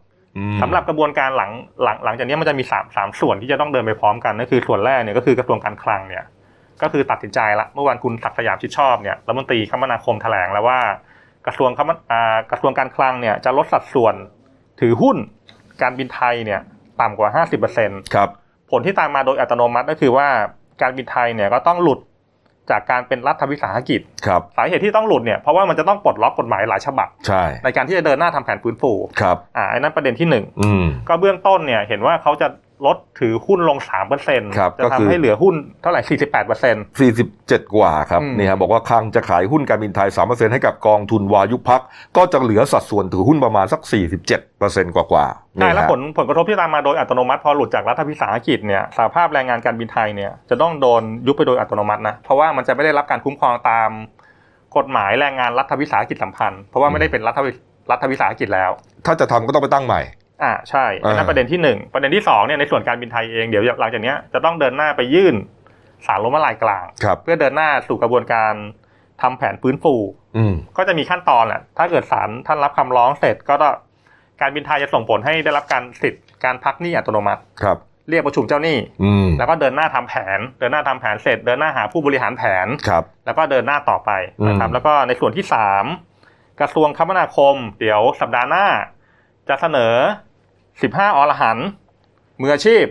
สำหรับกระบวนการหลังหลังหลังจากนี้มันจะมีสาม สามส่วนที่จะต้องเดินไปพร้อมกันก็คือส่วนแรกเนี่ยก็คือกระทรวงการคลังเนี่ยก็คือตัดสินใจละเมื่อวันคุณศักดิ์สยามชิดชอบเนี่ยรัฐมนตรีคมนาคมแถลงแล้วว่ากระทรวงคมอ่ากระทรวงการคลังเนี่ยจะลดสัดส่วนถือหุ้นการบินไทยเนี่ยต่ำกว่า ห้าสิบเปอร์เซ็นต์ ครับผลที่ตามมาโดยอัตโนมัติก็คือว่าการบินไทยเนี่ยก็ต้องหลุดจากการเป็นรัฐวิสาหกิจครับสาเหตุที่ต้องหลุดเนี่ยเพราะว่ามันจะต้องปลดล็อกกฎหมายหลายฉบับใช่ในการที่จะเดินหน้าทำแผนฟื้นฟูครับอ่าอันนั้นประเด็นที่หนึ่งอืมก็เบื้องต้นเนี่ยเห็นว่าเขาจะลดถือหุ้นลง สามเปอร์เซ็นต์ จะทำให้เหลือหุ้นเท่าไหร่ สี่สิบแปดเปอร์เซ็นต์ สี่สิบเจ็ดกว่าครับนี่ฮะบอกว่าคลังจะขายหุ้นการบินไทย สามเปอร์เซ็นต์ ให้กับกองทุนวายุพรรคก็จะเหลือสัดส่วนถือหุ้นประมาณสัก สี่สิบเจ็ดเปอร์เซ็นต์ กว่าๆได้แล้วผลผลกระทบที่ตามมาโดยอัตโนมัติพอหลุดจากรัฐวิสาหกิจเนี่ยสหภาพแรงงานการบินไทยเนี่ยจะต้องโดนยุบไปโดยอัตโนมัตินะเพราะว่ามันจะไม่ได้รับการคุ้มครองตามกฎหมายแรงงานรัฐวิสาหกิจสัมพันธ์เพราะว่าไม่ได้เป็นรัฐรัฐวิสาหกิจแล้วถ้าจะทำก็ต้องไปตั้งใหม่อ่าใช่อันนั้นประเด็นที่หนึ่งประเด็นที่สองเนี่ยในส่วนการบินไทยเองเดี๋ยวหลังจากนี้จะต้องเดินหน้าไปยื่นศาลล้มละลายกลางเพื่อเดินหน้าสู่กระบวนการทำแผนฟื้นฟูก็จะมีขั้นตอนแหละถ้าเกิดศาลท่านรับคำร้องเสร็จก็การบินไทยจะส่งผลให้ได้รับการสิทธิ์การพักหนี้อัตโนมัติเรียกประชุมเจ้าหนี้แล้วก็เดินหน้าทำแผนเดินหน้าทำแผนเสร็จเดินหน้าหาผู้บริหารแผนแล้วก็เดินหน้าต่อไปนะครับแล้วก็ในส่วนที่สามกระทรวงคมนาคมเดี๋ยวสัปดาห์หน้าจะเสนอสิบห้าอรหันต์มืออาชีพ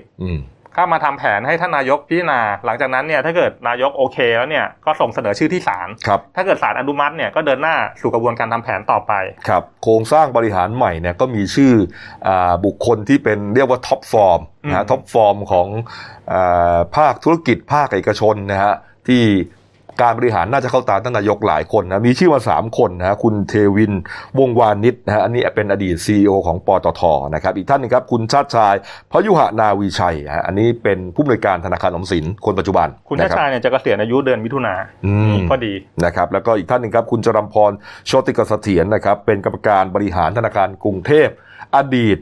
เข้ามาทำแผนให้ท่านนายกพิจารณาหลังจากนั้นเนี่ยถ้าเกิดนายกโอเคแล้วเนี่ยก็ส่งเสนอชื่อที่ศาลถ้าเกิดศาลอนุมัติเนี่ยก็เดินหน้าสู่กระบวนการทำแผนต่อไปครับโครงสร้างบริหารใหม่เนี่ยก็มีชื่อบุคคลที่เป็นเรียกว่าท็อปฟอร์มนะท็อปฟอร์มของภาคธุรกิจภาคเอกชนนะฮะที่การบริหารน่าจะเข้าตาท่านนายกหลายคนนะมีชื่อมาสามคนนะคุณเทวินวงวานิชนะฮะอันนี้เป็นอดีต ซี อี โอ ของปตท.นะครับอีกท่านนึงครับคุณชาติชายพยุหนาวีชัยฮะอันนี้เป็นผู้อำนวยการธนาคารออมสินคนปัจจุบันคุณชาติชายเนี่ยจะเกษียณอายุเดือนมิถุนายนพอดีนะครับแล้วก็อีกท่านนึงครับคุณจรัมพรโชติกเสถียรนะครับเป็นกรรมการบริหารธนาคารกรุงเทพอดีต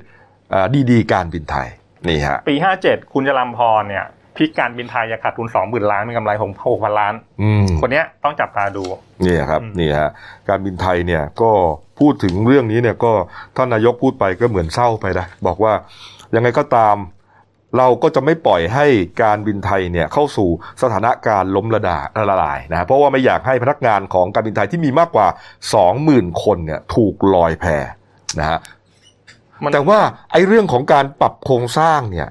ดีดีการบินไทยนี่ฮะปีห้าเจ็ดคุณจรัมพรเนี่ยพิกการบินไทยจะขาดทุน สองหมื่น ล้านเป็นกำไร หกพัน ล้านคนนี้ต้องจับตาดูนี่ครับนี่ฮะการบินไทยเนี่ยก็พูดถึงเรื่องนี้เนี่ยก็ท่านนายกพูดไปก็เหมือนเศร้าไปนะบอกว่ายังไงก็ตามเราก็จะไม่ปล่อยให้การบินไทยเนี่ยเข้าสู่สถานการณ์ล้มละดาละลายนะเพราะว่าไม่อยากให้พนักงานของการบินไทยที่มีมากกว่า สองหมื่น คนเนี่ยถูกลอยแพนะฮะแต่ว่าไอ้เรื่องของการปรับโครงสร้างเนี่ย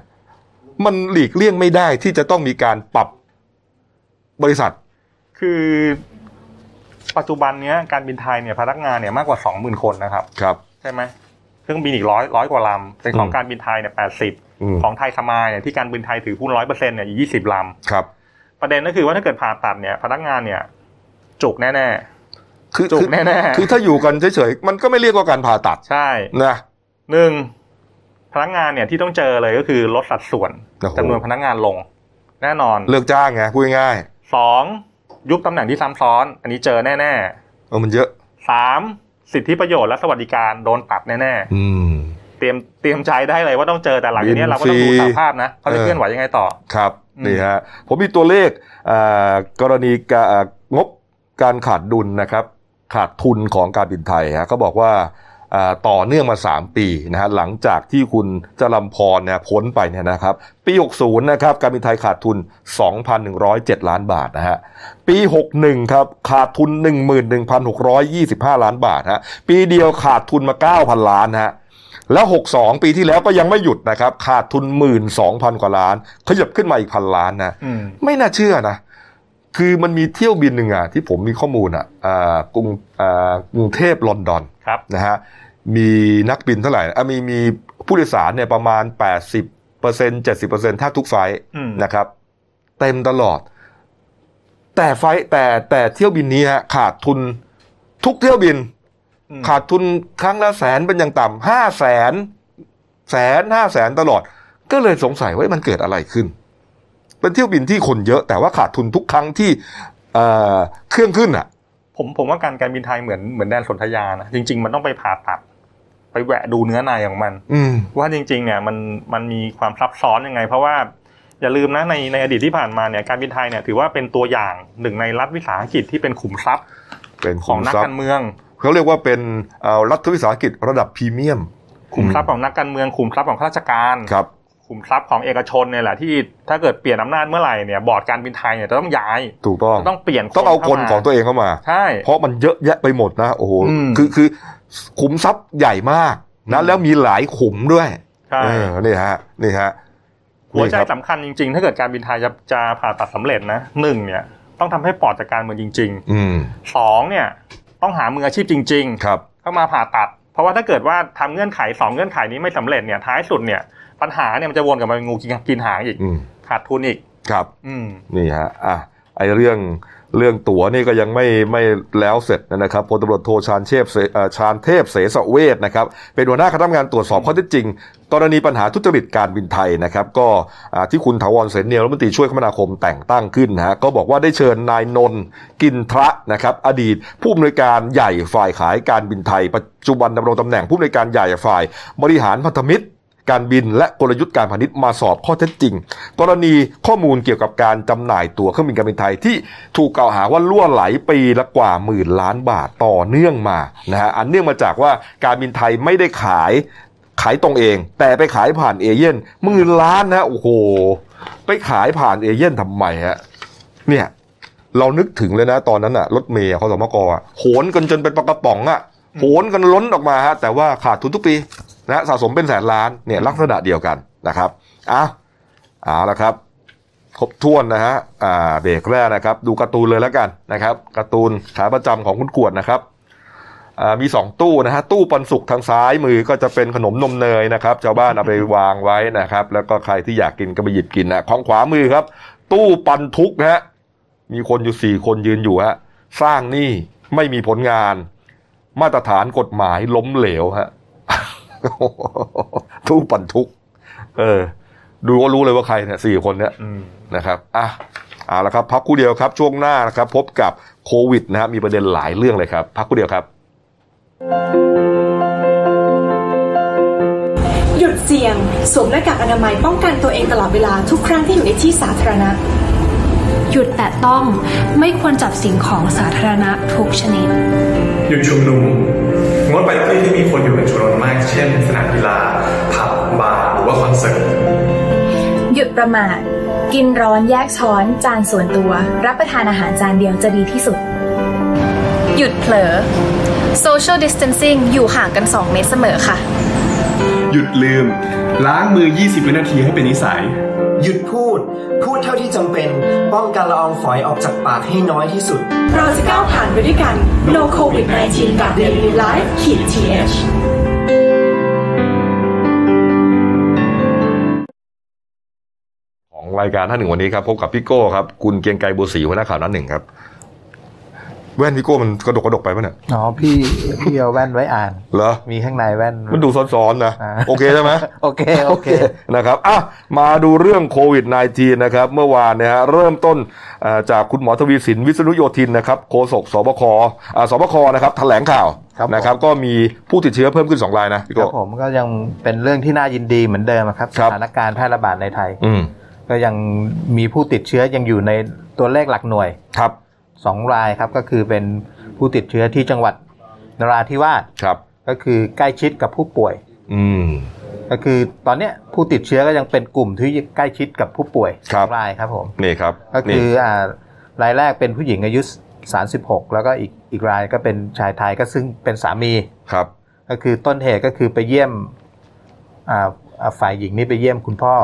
มันหลีกเลี่ยงไม่ได้ที่จะต้องมีการปรับบริษัทคือปัจจุบันเนี้ยการบินไทยเนี่ยพนักงานเนี่ยมากกว่า สองหมื่น คนนะครับครับใช่มั้ยเครื่องบินอีกร้อย ร้อยกว่าลำเป็นของการบินไทยเนี่ยแปดสิบของไทยสมายเนี่ยที่การบินไทยถือหุ้น ร้อยเปอร์เซ็นต์ เนี่ยอีกยี่สิบลำครับประเด็นก็คือว่าถ้าเกิดผ่าตัดเนี่ยพนักงานเนี่ยจุกแน่ๆคือจุกแน่ๆคือถ้าอยู่กันเฉยๆมันก็ไม่เรียกว่าการผ่าตัดใช่นะหนึ่งพนักงานเนี่ยที่ต้องเจอเลยก็คือลดสัดส่วนจำนวนพนักงานลงแน่นอนเลิกจ้างไงพูดง่ายสองยุบตำแหน่งที่ซ้ำซ้อนอันนี้เจอแน่ๆเออมันเยอะสามสิทธิประโยชน์และสวัสดิการโดนตัดแน่ๆเตรียมเตรียมใจได้เลยว่าต้องเจอแต่หลังจากนี้เราก็ต้องดูสภาพนะเขาจะเคลื่อนไหวยังไงต่อครับนี่ฮะผมมีตัวเลขกรณีงบการขาดดุลนะครับขาดทุนของการบินไทยฮะเขาบอกว่า ต่อเนื่องมาสามปีนะฮะหลังจากที่คุณจรัมพรเนี่ยพ้นไปเนี่ยนะครับปีหกสิบนะครับการบินไทยขาดทุน สองพันหนึ่งร้อยเจ็ดล้านบาทนะฮะปีหกสิบเอ็ดครับขาดทุน หนึ่งหมื่นหนึ่งพันหกร้อยยี่สิบห้าล้านบาทฮะปีเดียวขาดทุนมา เก้าพันล้านฮะแล้วหกสิบสองปีที่แล้วก็ยังไม่หยุดนะครับขาดทุน หนึ่งหมื่นสองพันกว่าล้านขยับขึ้นมาอีกพันล้านนะไม่น่าเชื่อนะคือมันมีเที่ยวบินหนึ่งอ่ะที่ผมมีข้อมูลอ่ะกรุงกรุงเทพลอนดอนนะฮะมีนักบินเท่าไหร่มีมีผู้โดยสารเนี่ยประมาณ แปดสิบเปอร์เซ็นต์ เจ็ดสิบเปอร์เซ็นต์ ถ้าทุกไฟล์นะครับเต็มตลอดแต่ไฟล์แต่แต่เที่ยวบินนี้ฮะขาดทุนทุกเที่ยวบินขาดทุนครั้งละแสนเป็นอย่างต่ำห้าแสนแสนห้าแสนตลอดก็เลยสงสัยว่ามันเกิดอะไรขึ้นเป็นเที่ยวบินที่คนเยอะแต่ว่าขาดทุนทุกครั้งที่เครื่องขึ้นอ่ะผมผมว่าการการบินไทยเหมือนเหมือนแดนสนธยานะจริงๆมันต้องไปผ่าตัดไปแหวะดูเนื้อในของมันว่าจริงๆเนี่ยมันมันมีความซับซ้อนยังไงเพราะว่าอย่าลืมนะในในอดีตที่ผ่านมาเนี่ยการบินไทยเนี่ยถือว่าเป็นตัวอย่างหนึ่งในรัฐวิสาหกิจที่เป็นขุมทรัพย์ของนักการเมืองเขาเรียกว่าเป็นรัฐวิสาหกิจระดับพรีเมียมขุมทรัพย์ของนักการเมืองขุมทรัพย์ของข้าราชการครับขุมทรัพย์ของเอกชนเนี่ยแหละที่ถ้าเกิดเปลี่ยนอำนาจเมื่อไหร่เนี่ยบอร์ดการบินไทยเนี่ยจะต้องย้ายถูกต้องต้องเปลี่ยนต้องเอาคนของตัวเองเข้ามาใช่เพราะมันเยอะแยะไปหมดนะโอ้โหคือคือขุมทรัพย์ใหญ่มากนะแล้วมีหลายขุมด้วยนี่ฮะนี่ฮะหัวใจสำคัญจริงๆถ้าเกิดการบินไทยจะจะผ่าตัดสำเร็จนะหนึ่งเนี่ยต้องทำให้ปลอดจากการเมืองจริงๆสองเนี่ยต้องหามืออาชีพจริงๆเข้ามาผ่าตัดเพราะว่าถ้าเกิดว่าทำเงื่อนไขสองเงื่อนไขนี้ไม่สำเร็จเนี่ยท้ายสุดเนี่ยปัญหาเนี่ยมันจะวนกลับมาเป็นงูกินหางอีกขาดทุนอีกครับนี่ฮะอ่ะไอเรื่องเรื่องตั๋วนี่ก็ยังไม่ไม่แล้วเสร็จนะครับพลตำรวจโทชาญเทพชาญเทพเสสเวชนะครับเป็นหัวหน้าคณะทำงานตรวจสอบข้อเท็จจริงกรณีปัญหาทุจริตการบินไทยนะครับก็ที่คุณถาวรเสนเนียมรัฐมนตรีช่วยคมนาคมแต่งตั้งขึ้นนะฮะก็บอกว่าได้เชิญนายนนท์กินทระนะครับอดีตผู้อำนวยการใหญ่ฝ่ายขายการบินไทยปัจจุบันดำรงตำแหน่งผู้อำนวยการใหญ่ฝ่ายบริหารพันธมิตรการบินและกลยุทธ์การพาณิชย์มาสอบข้อเท็จจริงกรณีข้อมูลเกี่ยวกับการจำหน่ายตั๋วเครื่องบินการบินไทยที่ถูกกล่าวหาว่าล่วงไหลปีละกว่าหมื่นล้านบาทต่อเนื่องมานะฮะอันเนื่องมาจากว่าการบินไทยไม่ได้ขายขายตรงเองแต่ไปขายผ่านเอเย่นหมื่นล้านนะโอ้โหไปขายผ่านเอเย่นทำไมฮะเนี่ยเรานึกถึงเลยนะตอนนั้นอะรถเมล์ขสมกโหนกันจนเป็นปลากระป๋องอะโหนกันล้นออกมาฮะแต่ว่าขาดทุนทุกปีนะสะสมเป็นแสนล้านเนี่ยลักษณะเดียวกันนะครับอ่ะเอาละครับครบถ้วนนะฮะอ่าเบรกแรกนะครับดูการ์ตูนเลยแล้วกันนะครับการ์ตูนขาประจำของคุณกวดนะครับอ่ามีสองตู้นะฮะตู้ปันสุกทางซ้ายมือก็จะเป็นขนมนมเนยนะครับชาวบ้านเอาไปวางไว้นะครับแล้วก็ใครที่อยากกินก็ไปหยิบกินนะของขวามือครับตู้ปันทุกฮะมีคนอยู่สี่คนยืนอยู่ฮะสร้างหนี้ไม่มีผลงานมาตรฐานกฎหมายล้มเหลวฮะตู้ปันทุกเออดูก็รู้เลยว่าใครเนี่ยสี่คนเนี่ยนะครับอ่ะเอาละครับพักคู่เดียวครับช่วงหน้านะครับพบกับโควิดนะฮะมีประเด็นหลายเรื่องเลยครับพักคู่เดียวครับหยุดเสี่ยงสวมหน้ากากอนามัยป้องกันตัวเองตลอดเวลาทุกครั้งที่อยู่ในที่สาธารณะหยุดแตะต้องไม่ควรจับสิ่งของสาธารณะทุกชนิดหยุดชุมนุมงดไปที่ที่มีคนอยู่เป็นจำนวนมากเช่นสนามกีฬาผับบาร์หรือว่าคอนเสิร์ตหยุดประมาทกินร้อนแยกช้อนจานส่วนตัวรับประทานอาหารจานเดียวจะดีที่สุดหยุดเผลอ Social Distancing อยู่ห่างกันสองเมตรเสมอค่ะหยุดลืมล้างมือยี่สิบวินาทีให้เป็นนิสัยหยุดพูดพูดเท่าที่จำเป็นป้องกันละอองฝอยออกจากปากให้น้อยที่สุดเราจะก้าวผ่านไปด้วยกัน No โควิดสิบเก้า กับ Delinewlive.gs ของรายการท่านหนึ่งวันนี้ครับพบกับพี่โก้ครับคุณเกียงไกรบัวศรีหัวหน้าข่าวนั้นหนึ่งครับแว่นพี่โก้มันกระดกกระดกไปป่ะเนี่ยอ๋อพี่พี่เอาแว่นไว้อ่านเหรอมีข้างในแว่นมันดูซ้อนๆนะโอเคใช่ไหมโอเคโอเคนะครับอ่ะมาดูเรื่องโควิด สิบเก้า นะครับเมื่อวานเนี่ยฮะเริ่มต้นจากคุณหมอทวีสินวิษณุโยธินนะครับโฆษกสบคสบคนะครับแถลงข่าวนะครับก็มีผู้ติดเชื้อเพิ่มขึ้นสองรายนะพี่โก้ผมก็ยังเป็นเรื่องที่น่ายินดีเหมือนเดิมครับสถานการณ์แพร่ระบาดในไทยก็ยังมีผู้ติดเชื้อยังอยู่ในตัวเลขหลักหน่วยครับสองรายครับก็คือเป็นผู้ติดเชื้อที่จังหวัดนราธิวาส ก็คือใกล้ชิดกับผู้ป่วยอืมก็คือตอนเนี้ยผู้ติดเชื้อก็ยังเป็นกลุ่มที่ใกล้ชิดกับผู้ป่วยรายครับผมนี่ครับก็คืออ่ารายแรกเป็นผู้หญิงอายุสามสิบหกแล้วก็อีกอีกรายก็เป็นชายไทยก็ซึ่งเป็นสามีครับก็คือต้นเหตุก็คือไปเยี่ยมอ่าฝ่ายหญิงนี่ไปเยี่ยมคุณพ่อ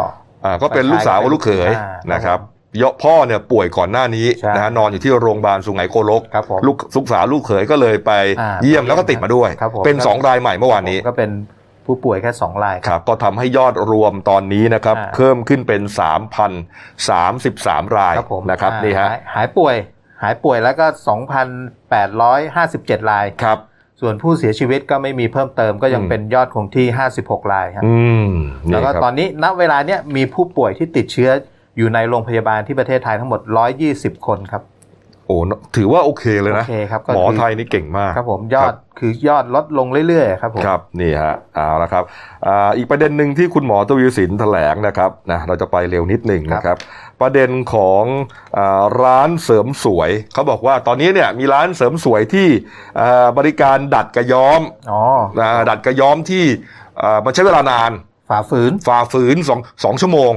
อ่าก็เป็นลูกสาวกับลูกเขยนะครับยกพ่อเนี่ยป่วยก่อนหน้านี้นะฮะนอนอยู่ที่โรงพยาบาลสุไหงโกลกลูกสุขสาลูกเขยก็เลยไปเยี่ยมแล้วก็ติดมาด้วยเป็นสองรายใหม่เมื่อวานนี้ก็เป็นผู้ป่วยแค่สองรายครับก็ทำให้ยอดรวมตอนนี้นะครับเพิ่มขึ้นเป็น สามพันสามสิบสาม รายนะครับนี่ฮะหายป่วยหายป่วยแล้วก็ สองพันแปดร้อยห้าสิบเจ็ด รายครับส่วนผู้เสียชีวิตก็ไม่มีเพิ่มเติมก็ยังเป็นยอดคงที่ห้าสิบหกรายครับแล้วก็ตอนนี้ณเวลาเนี้ยมีผู้ป่วยที่ติดเชื้ออยู่ในโรงพยาบาลที่ประเทศไทยทั้งหมดหนึ่งร้อยยี่สิบคนครับโอ้ถือว่าโอเคเลยนะ okay, หมอไทยนี่เก่งมากครับผมยอด ค, คือยอดลดลงเรื่อยๆครับผมครับนี่ฮะเอาละครับ อ, อีกประเด็นหนึ่งที่คุณหมอทวีสินแถลงนะครับนะเราจะไปเร็วนิดหนึ่งนะครับประเด็นของอร้านเสริมสวยเขาบอกว่าตอนนี้เนี่ยมีร้านเสริมสวยที่บริการดัดกระย้อมอ๋อดัดกระย้อมที่มันใช้เวลานานฝ่าฝืนฝ่าฝืนสองชั่วโมง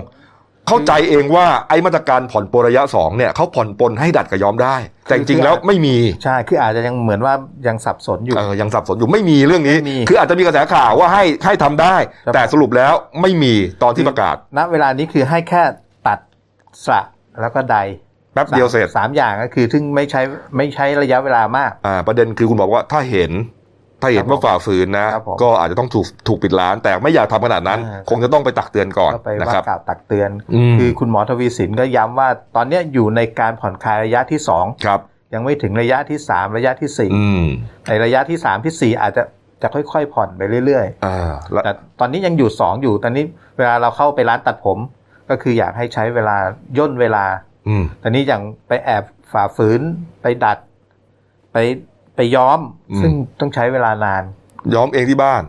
เข้าใจเองว่าไอ้มาตรการผ่อนปลนระยะสองเนี่ยเขาผ่อนปลนให้ดัดกระย้อมได้แต่จริงๆแล้วไม่มีใช่คืออาจจะยังเหมือนว่ายังสับสนอยู่เออยังสับสนอยู่ไม่มีเรื่องนี้คืออาจจะมีกระแสข่าวว่าให้ให้ทำได้แต่สรุปแล้วไม่มีตอนที่ประกาศณเวลานี้คือให้แค่ตัดสระแล้วก็ใดแป๊บเดียวเสร็จสามอย่างก็คือถึงไม่ใช้ไม่ใช้ระยะเวลามากอ่าประเด็นคือคุณบอกว่าถ้าเห็นถ้าเห็นว่าฝ่าฝืนนะก็อาจจะต้องถูกถูกปิดร้านแต่ไม่อยากทำขนาดนั้นคงจะต้องไปตักเตือนก่อนนะครับตักเตือนคือคุณหมอทวีสินก็ย้ำว่าตอนนี้อยู่ในการผ่อนคลายระยะที่สองครับยังไม่ถึงระยะที่สามระยะที่สี่ในระยะที่สามที่สี่อาจจะจะค่อยๆผ่อนไปเรื่อยๆแต่ตอนนี้ยังอยู่สองอยู่ตอนนี้เวลาเราเข้าไปร้านตัดผมก็คืออยากให้ใช้เวลาย่นเวลาตอนนี้อย่างไปแอบฝ่าฝืนไปดัดไปไปย้อมซึ่งต้องใช้เวลานานย้อมเองที่บ้าน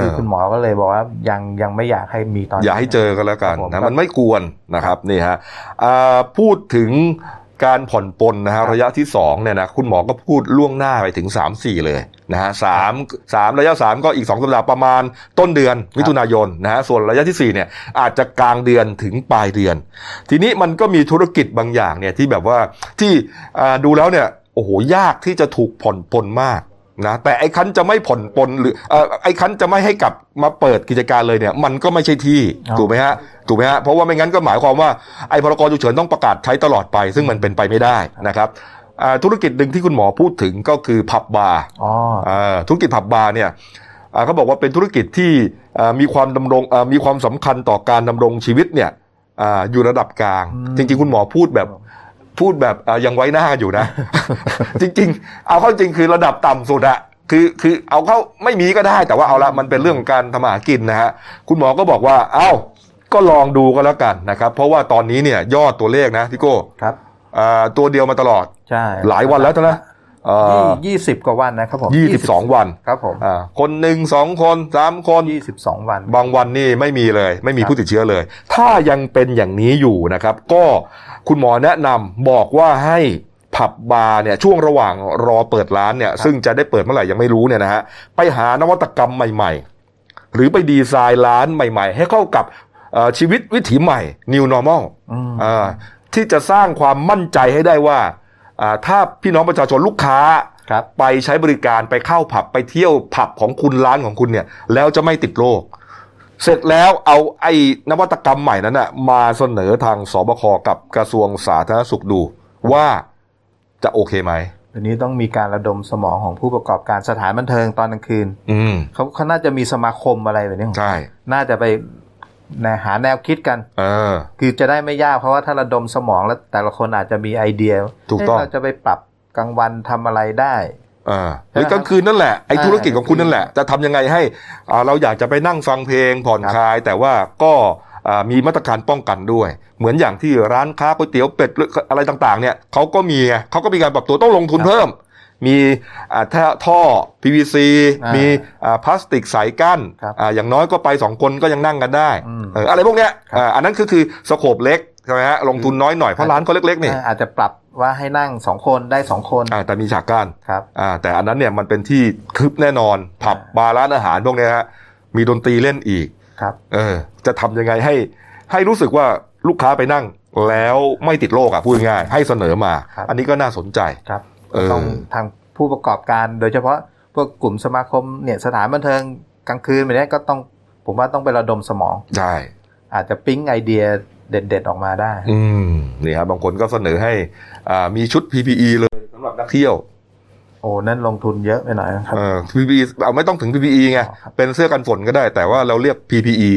คือคุณหมอก็เลยบอกว่ายังยังไม่อยากให้มีตอนอย่าให้เจอกันแล้วกันนะมันไม่ควรนะครับนี่ฮะพูดถึงการผ่อนปลนนะฮะระยะที่สองเนี่ยนะคุณหมอก็พูดล่วงหน้าไปถึง สามสี่ เลยนะฮะสาม สามระยะสามก็อีกสองสัปดาห์ประมาณต้นเดือนมิถุนายนนะฮะส่วนระยะที่สี่เนี่ยอาจจะกลางเดือนถึงปลายเดือนทีนี้มันก็มีธุรกิจบางอย่างเนี่ยที่แบบว่าที่ดูแล้วเนี่ยโอ้โหยากที่จะถูกผ่อนปลนมากนะแต่ไอ้คันจะไม่ผ่อนปลนหรือไอ้คันจะไม่ให้กลับมาเปิดกิจการเลยเนี่ยมันก็ไม่ใช่ที่ถูกไหมฮะถูกไหมฮะเพราะว่าไม่งั้นก็หมายความว่าไอ้พรก.ฉุกเฉินต้องประกาศใช้ตลอดไปซึ่งมันเป็นไปไม่ได้นะครับธุรกิจหนึ่งที่คุณหมอพูดถึงก็คือผับบาร์ธุรกิจผับบาร์เนี่ยเขาบอกว่าเป็นธุรกิจที่มีความดำรงมีความสำคัญต่อการดำรงชีวิตเนี่ยอยู่ระดับกลางจริงๆคุณหมอพูดแบบพูดแบบยังไว้หน้าอยู่นะ จริงๆเอาเข้าจริงคือระดับต่ำสุดอะคือคือเอาเข้าไม่มีก็ได้แต่ว่าเอาละมันเป็นเรื่องของการทำมาหากินนะฮะคุณหมอก็บอกว่าเอ้าก็ลองดูก็แล้วกันนะครับเพราะว่าตอนนี้เนี่ยยอดตัวเลขนะพี่โก้ครับตัวเดียวมาตลอดใช่หลายวันแล้วนะยี่สิบกว่าวันนะครับผมยี่สิบสองวันครับผมคนหนึ่งสองคนสามคนยี่สิบสองวันบางวันนี่ไม่มีเลยไม่มีผู้ติดเชื้อเลยถ้ายังเป็นอย่างนี้อยู่นะครับก็คุณหมอแนะนำบอกว่าให้ผับบาร์เนี่ยช่วงระหว่างรอเปิดร้านเนี่ยซึ่งจะได้เปิดเมื่อไหร่ยังไม่รู้เนี่ยนะฮะไปหานวัตกรรมใหม่ๆหรือไปดีไซน์ร้านใหม่ๆให้เข้ากับชีวิตวิถีใหม่ New Normal ที่จะสร้างความมั่นใจให้ได้ว่าถ้าพี่น้องประชาชนลูกค้าไปใช้บริการไปเข้าผับไปเที่ยวผับของคุณร้านของคุณเนี่ยแล้วจะไม่ติดโรคเสร็จแล้วเอาไอ้นวัตกรรมใหม่นั้นน่ะมาเสนอทางสบคกับกระทรวงสาธารณสุขดูว่าจะโอเคไหมทีนี้ต้องมีการระดมสมองของผู้ประกอบการสถานบันเทิงตอนกลางคืนเขาเขาน่าจะมีสมาคมอะไรแบบนี้ใช่น่าจะไปหาแนวคิดกันคือจะได้ไม่ยากเพราะว่าถ้าระดมสมองแล้วแต่ละคนอาจจะมีไอเดียเราจะไปปรับกลางวันทำอะไรได้หรือกลางคืนนั่นแหละไอ้ธุรกิจของคุณนั่นแหละจะทำยังไงให้เราอยากจะไปนั่งฟังเพลงผ่อนคลายแต่ว่าก็มีมาตรการป้องกันด้วยเหมือนอย่างที่ร้านค้าก๋วยเตี๋ยวเป็ดอะไรต่างๆเนี่ยเขาก็มีเขาก็มีการปรับตัวต้องลงทุนเพิ่ม มีท่อ พี วี ซี มีพลาสติกสายกั้นอย่างน้อยก็ไปสองคนก็ยังนั่งกันได้อะไรพวกเนี้ยอันนั้นคือคือสโคปเล็กใช่ไหมฮะลงทุนน้อยหน่อยเพราะร้านก็เล็กๆนี่อาจจะปรับว่าให้นั่งสองคนได้สองคนแต่มีฉากกั้นแต่อันนั้นเนี่ยมันเป็นที่ทึบแน่นอนผับบาร์ร้านอาหารพวกเนี้ยฮะมีดนตรีเล่นอีกเออจะทำยังไงให้ให้รู้สึกว่าลูกค้าไปนั่งแล้วไม่ติดโรคอ่ะพูดง่ายให้เสนอมาอันนี้ก็น่าสนใจครับต้องทางผู้ประกอบการโดยเฉพาะพวกกลุ่มสมาคมเนี่ยสถานบันเทิงกลางคืนแบบนี้ก็ต้องผมว่าต้องไประดมสมองใช่อาจจะปิ๊งไอเดียเด็ดๆออกมาได้อืมนี่ครับบางคนก็เสนอให้อ่ามีชุด พี พี อี เลยสำหรับนักเที่ยวโอ้นั่นลงทุนเยอะไปหน่อยครับเออ พี พี อี เอาไม่ต้องถึง พี พี อี ไงเป็นเสื้อกันฝนก็ได้แต่ว่าเราเรียก พี พี อี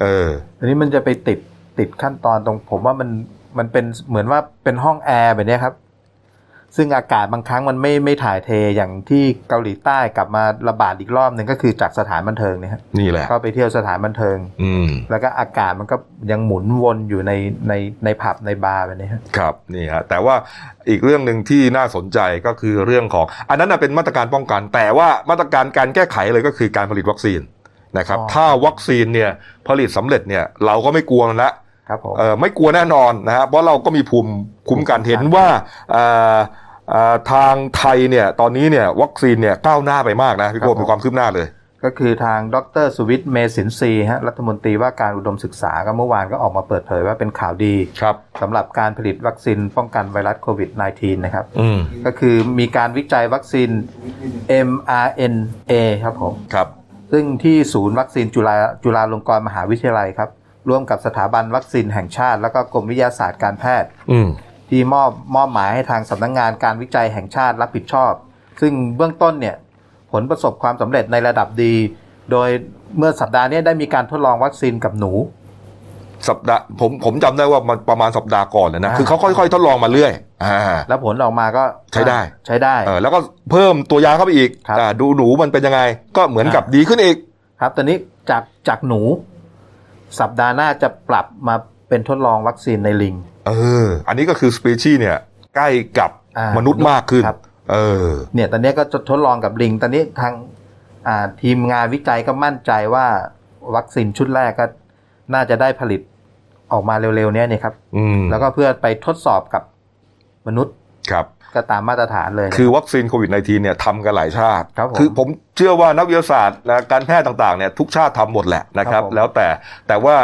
เอออันนี้มันจะไปติดติดขั้นตอนตรงผมว่ามันมันเป็นเหมือนว่าเป็นห้องแอร์แบบนี้ครับซึ่งอากาศบางครั้งมันไม่ไม่ถ่ายเทอย่างที่เกาหลีใต้กลับมาระบาดอีกรอบนึงก็คือจากสถานบันเทิงเนี่ยครับนี่แหละก็ไปเที่ยวสถานบันเทิงแล้วก็อากาศมันก็ยังหมุนวนอยู่ในในในผับในบาร์แบบนี้ครับครับนี่ฮะแต่ว่าอีกเรื่องนึงที่น่าสนใจก็คือเรื่องของอันนั้นเป็นมาตรการป้องกันแต่ว่ามาตรการการแก้ไขเลยก็คือการผลิตวัคซีนนะครับถ้าวัคซีนเนี่ยผลิตสำเร็จเนี่ยเราก็ไม่กลัวแล้วไม่กลัวแน่นอนนะฮะเพราะเราก็มีภูมิคุ้มกันเห็นว่าทางไทยเนี่ยตอนนี้เนี่ยวัคซีนเนี่ยก้าวหน้าไปมากนะพี่โก้มีความคืบหน้าเลยก็คือทางดร.สุวิทย์เมษินทรีย์ฮะรัฐมนตรีว่าการอุดมศึกษาก็เมื่อวานก็ออกมาเปิดเผยว่าเป็นข่าวดีสำหรับการผลิตวัคซีนป้องกันไวรัสโควิด สิบเก้า นะครับก็คือมีการวิจัยวัคซีน เอ็ม อาร์ เอ็น เอ ครับผมซึ่งที่ศูนย์วัคซีนจุฬาจุฬาลงกรณ์มหาวิทยาลัยครับร่วมกับสถาบันวัคซีนแห่งชาติแล้วก็กรมวิทยาศาสตร์การแพทย์ที่มอบมอบหมายให้ทางสำนักงานการวิจัยแห่งชาติรับผิดชอบซึ่งเบื้องต้นเนี่ยผลประสบความสำเร็จในระดับดีโดยเมื่อสัปดาห์นี้ได้มีการทดลองวัคซีนกับหนูสัปดาห์ผมผมจำได้ว่ามันประมาณสัปดาห์ก่อนนะคือเขาค่อยๆทดลองมาเรื่อยแล้วผลออกมาก็ใช้ได้ใช้ได้แล้วก็เพิ่มตัวยาเข้าไปอีกดูหนูมันเป็นยังไงก็เหมือนกับดีขึ้นอีกครับตอนนี้จากจากหนูสัปดาห์หน้าจะปรับมาเป็นทดลองวัคซีนในลิงเอออันนี้ก็คือสปีชีส์เนี่ยใกล้กับมนุษย์มากขึ้นเออเนี่ยตอนนี้ก็จะทดลองกับลิงตอนนี้ทางทีมงานวิจัยก็มั่นใจว่าวัคซีนชุดแรกก็น่าจะได้ผลิตออกมาเร็วๆนี้เนี่ยครับแล้วก็เพื่อไปทดสอบกับมนุษย์ครับก็ตามมาตรฐานเลยคือวัคซีนโควิด สิบเก้า เนี่ยทำกันหลายชาติคือผมเชื่อว่านักวิทยาศาสตร์การแพทย์ต่างๆเนี่ยทุกชาติทำหมดแหละนะครับแล้วแต่แต่ว่า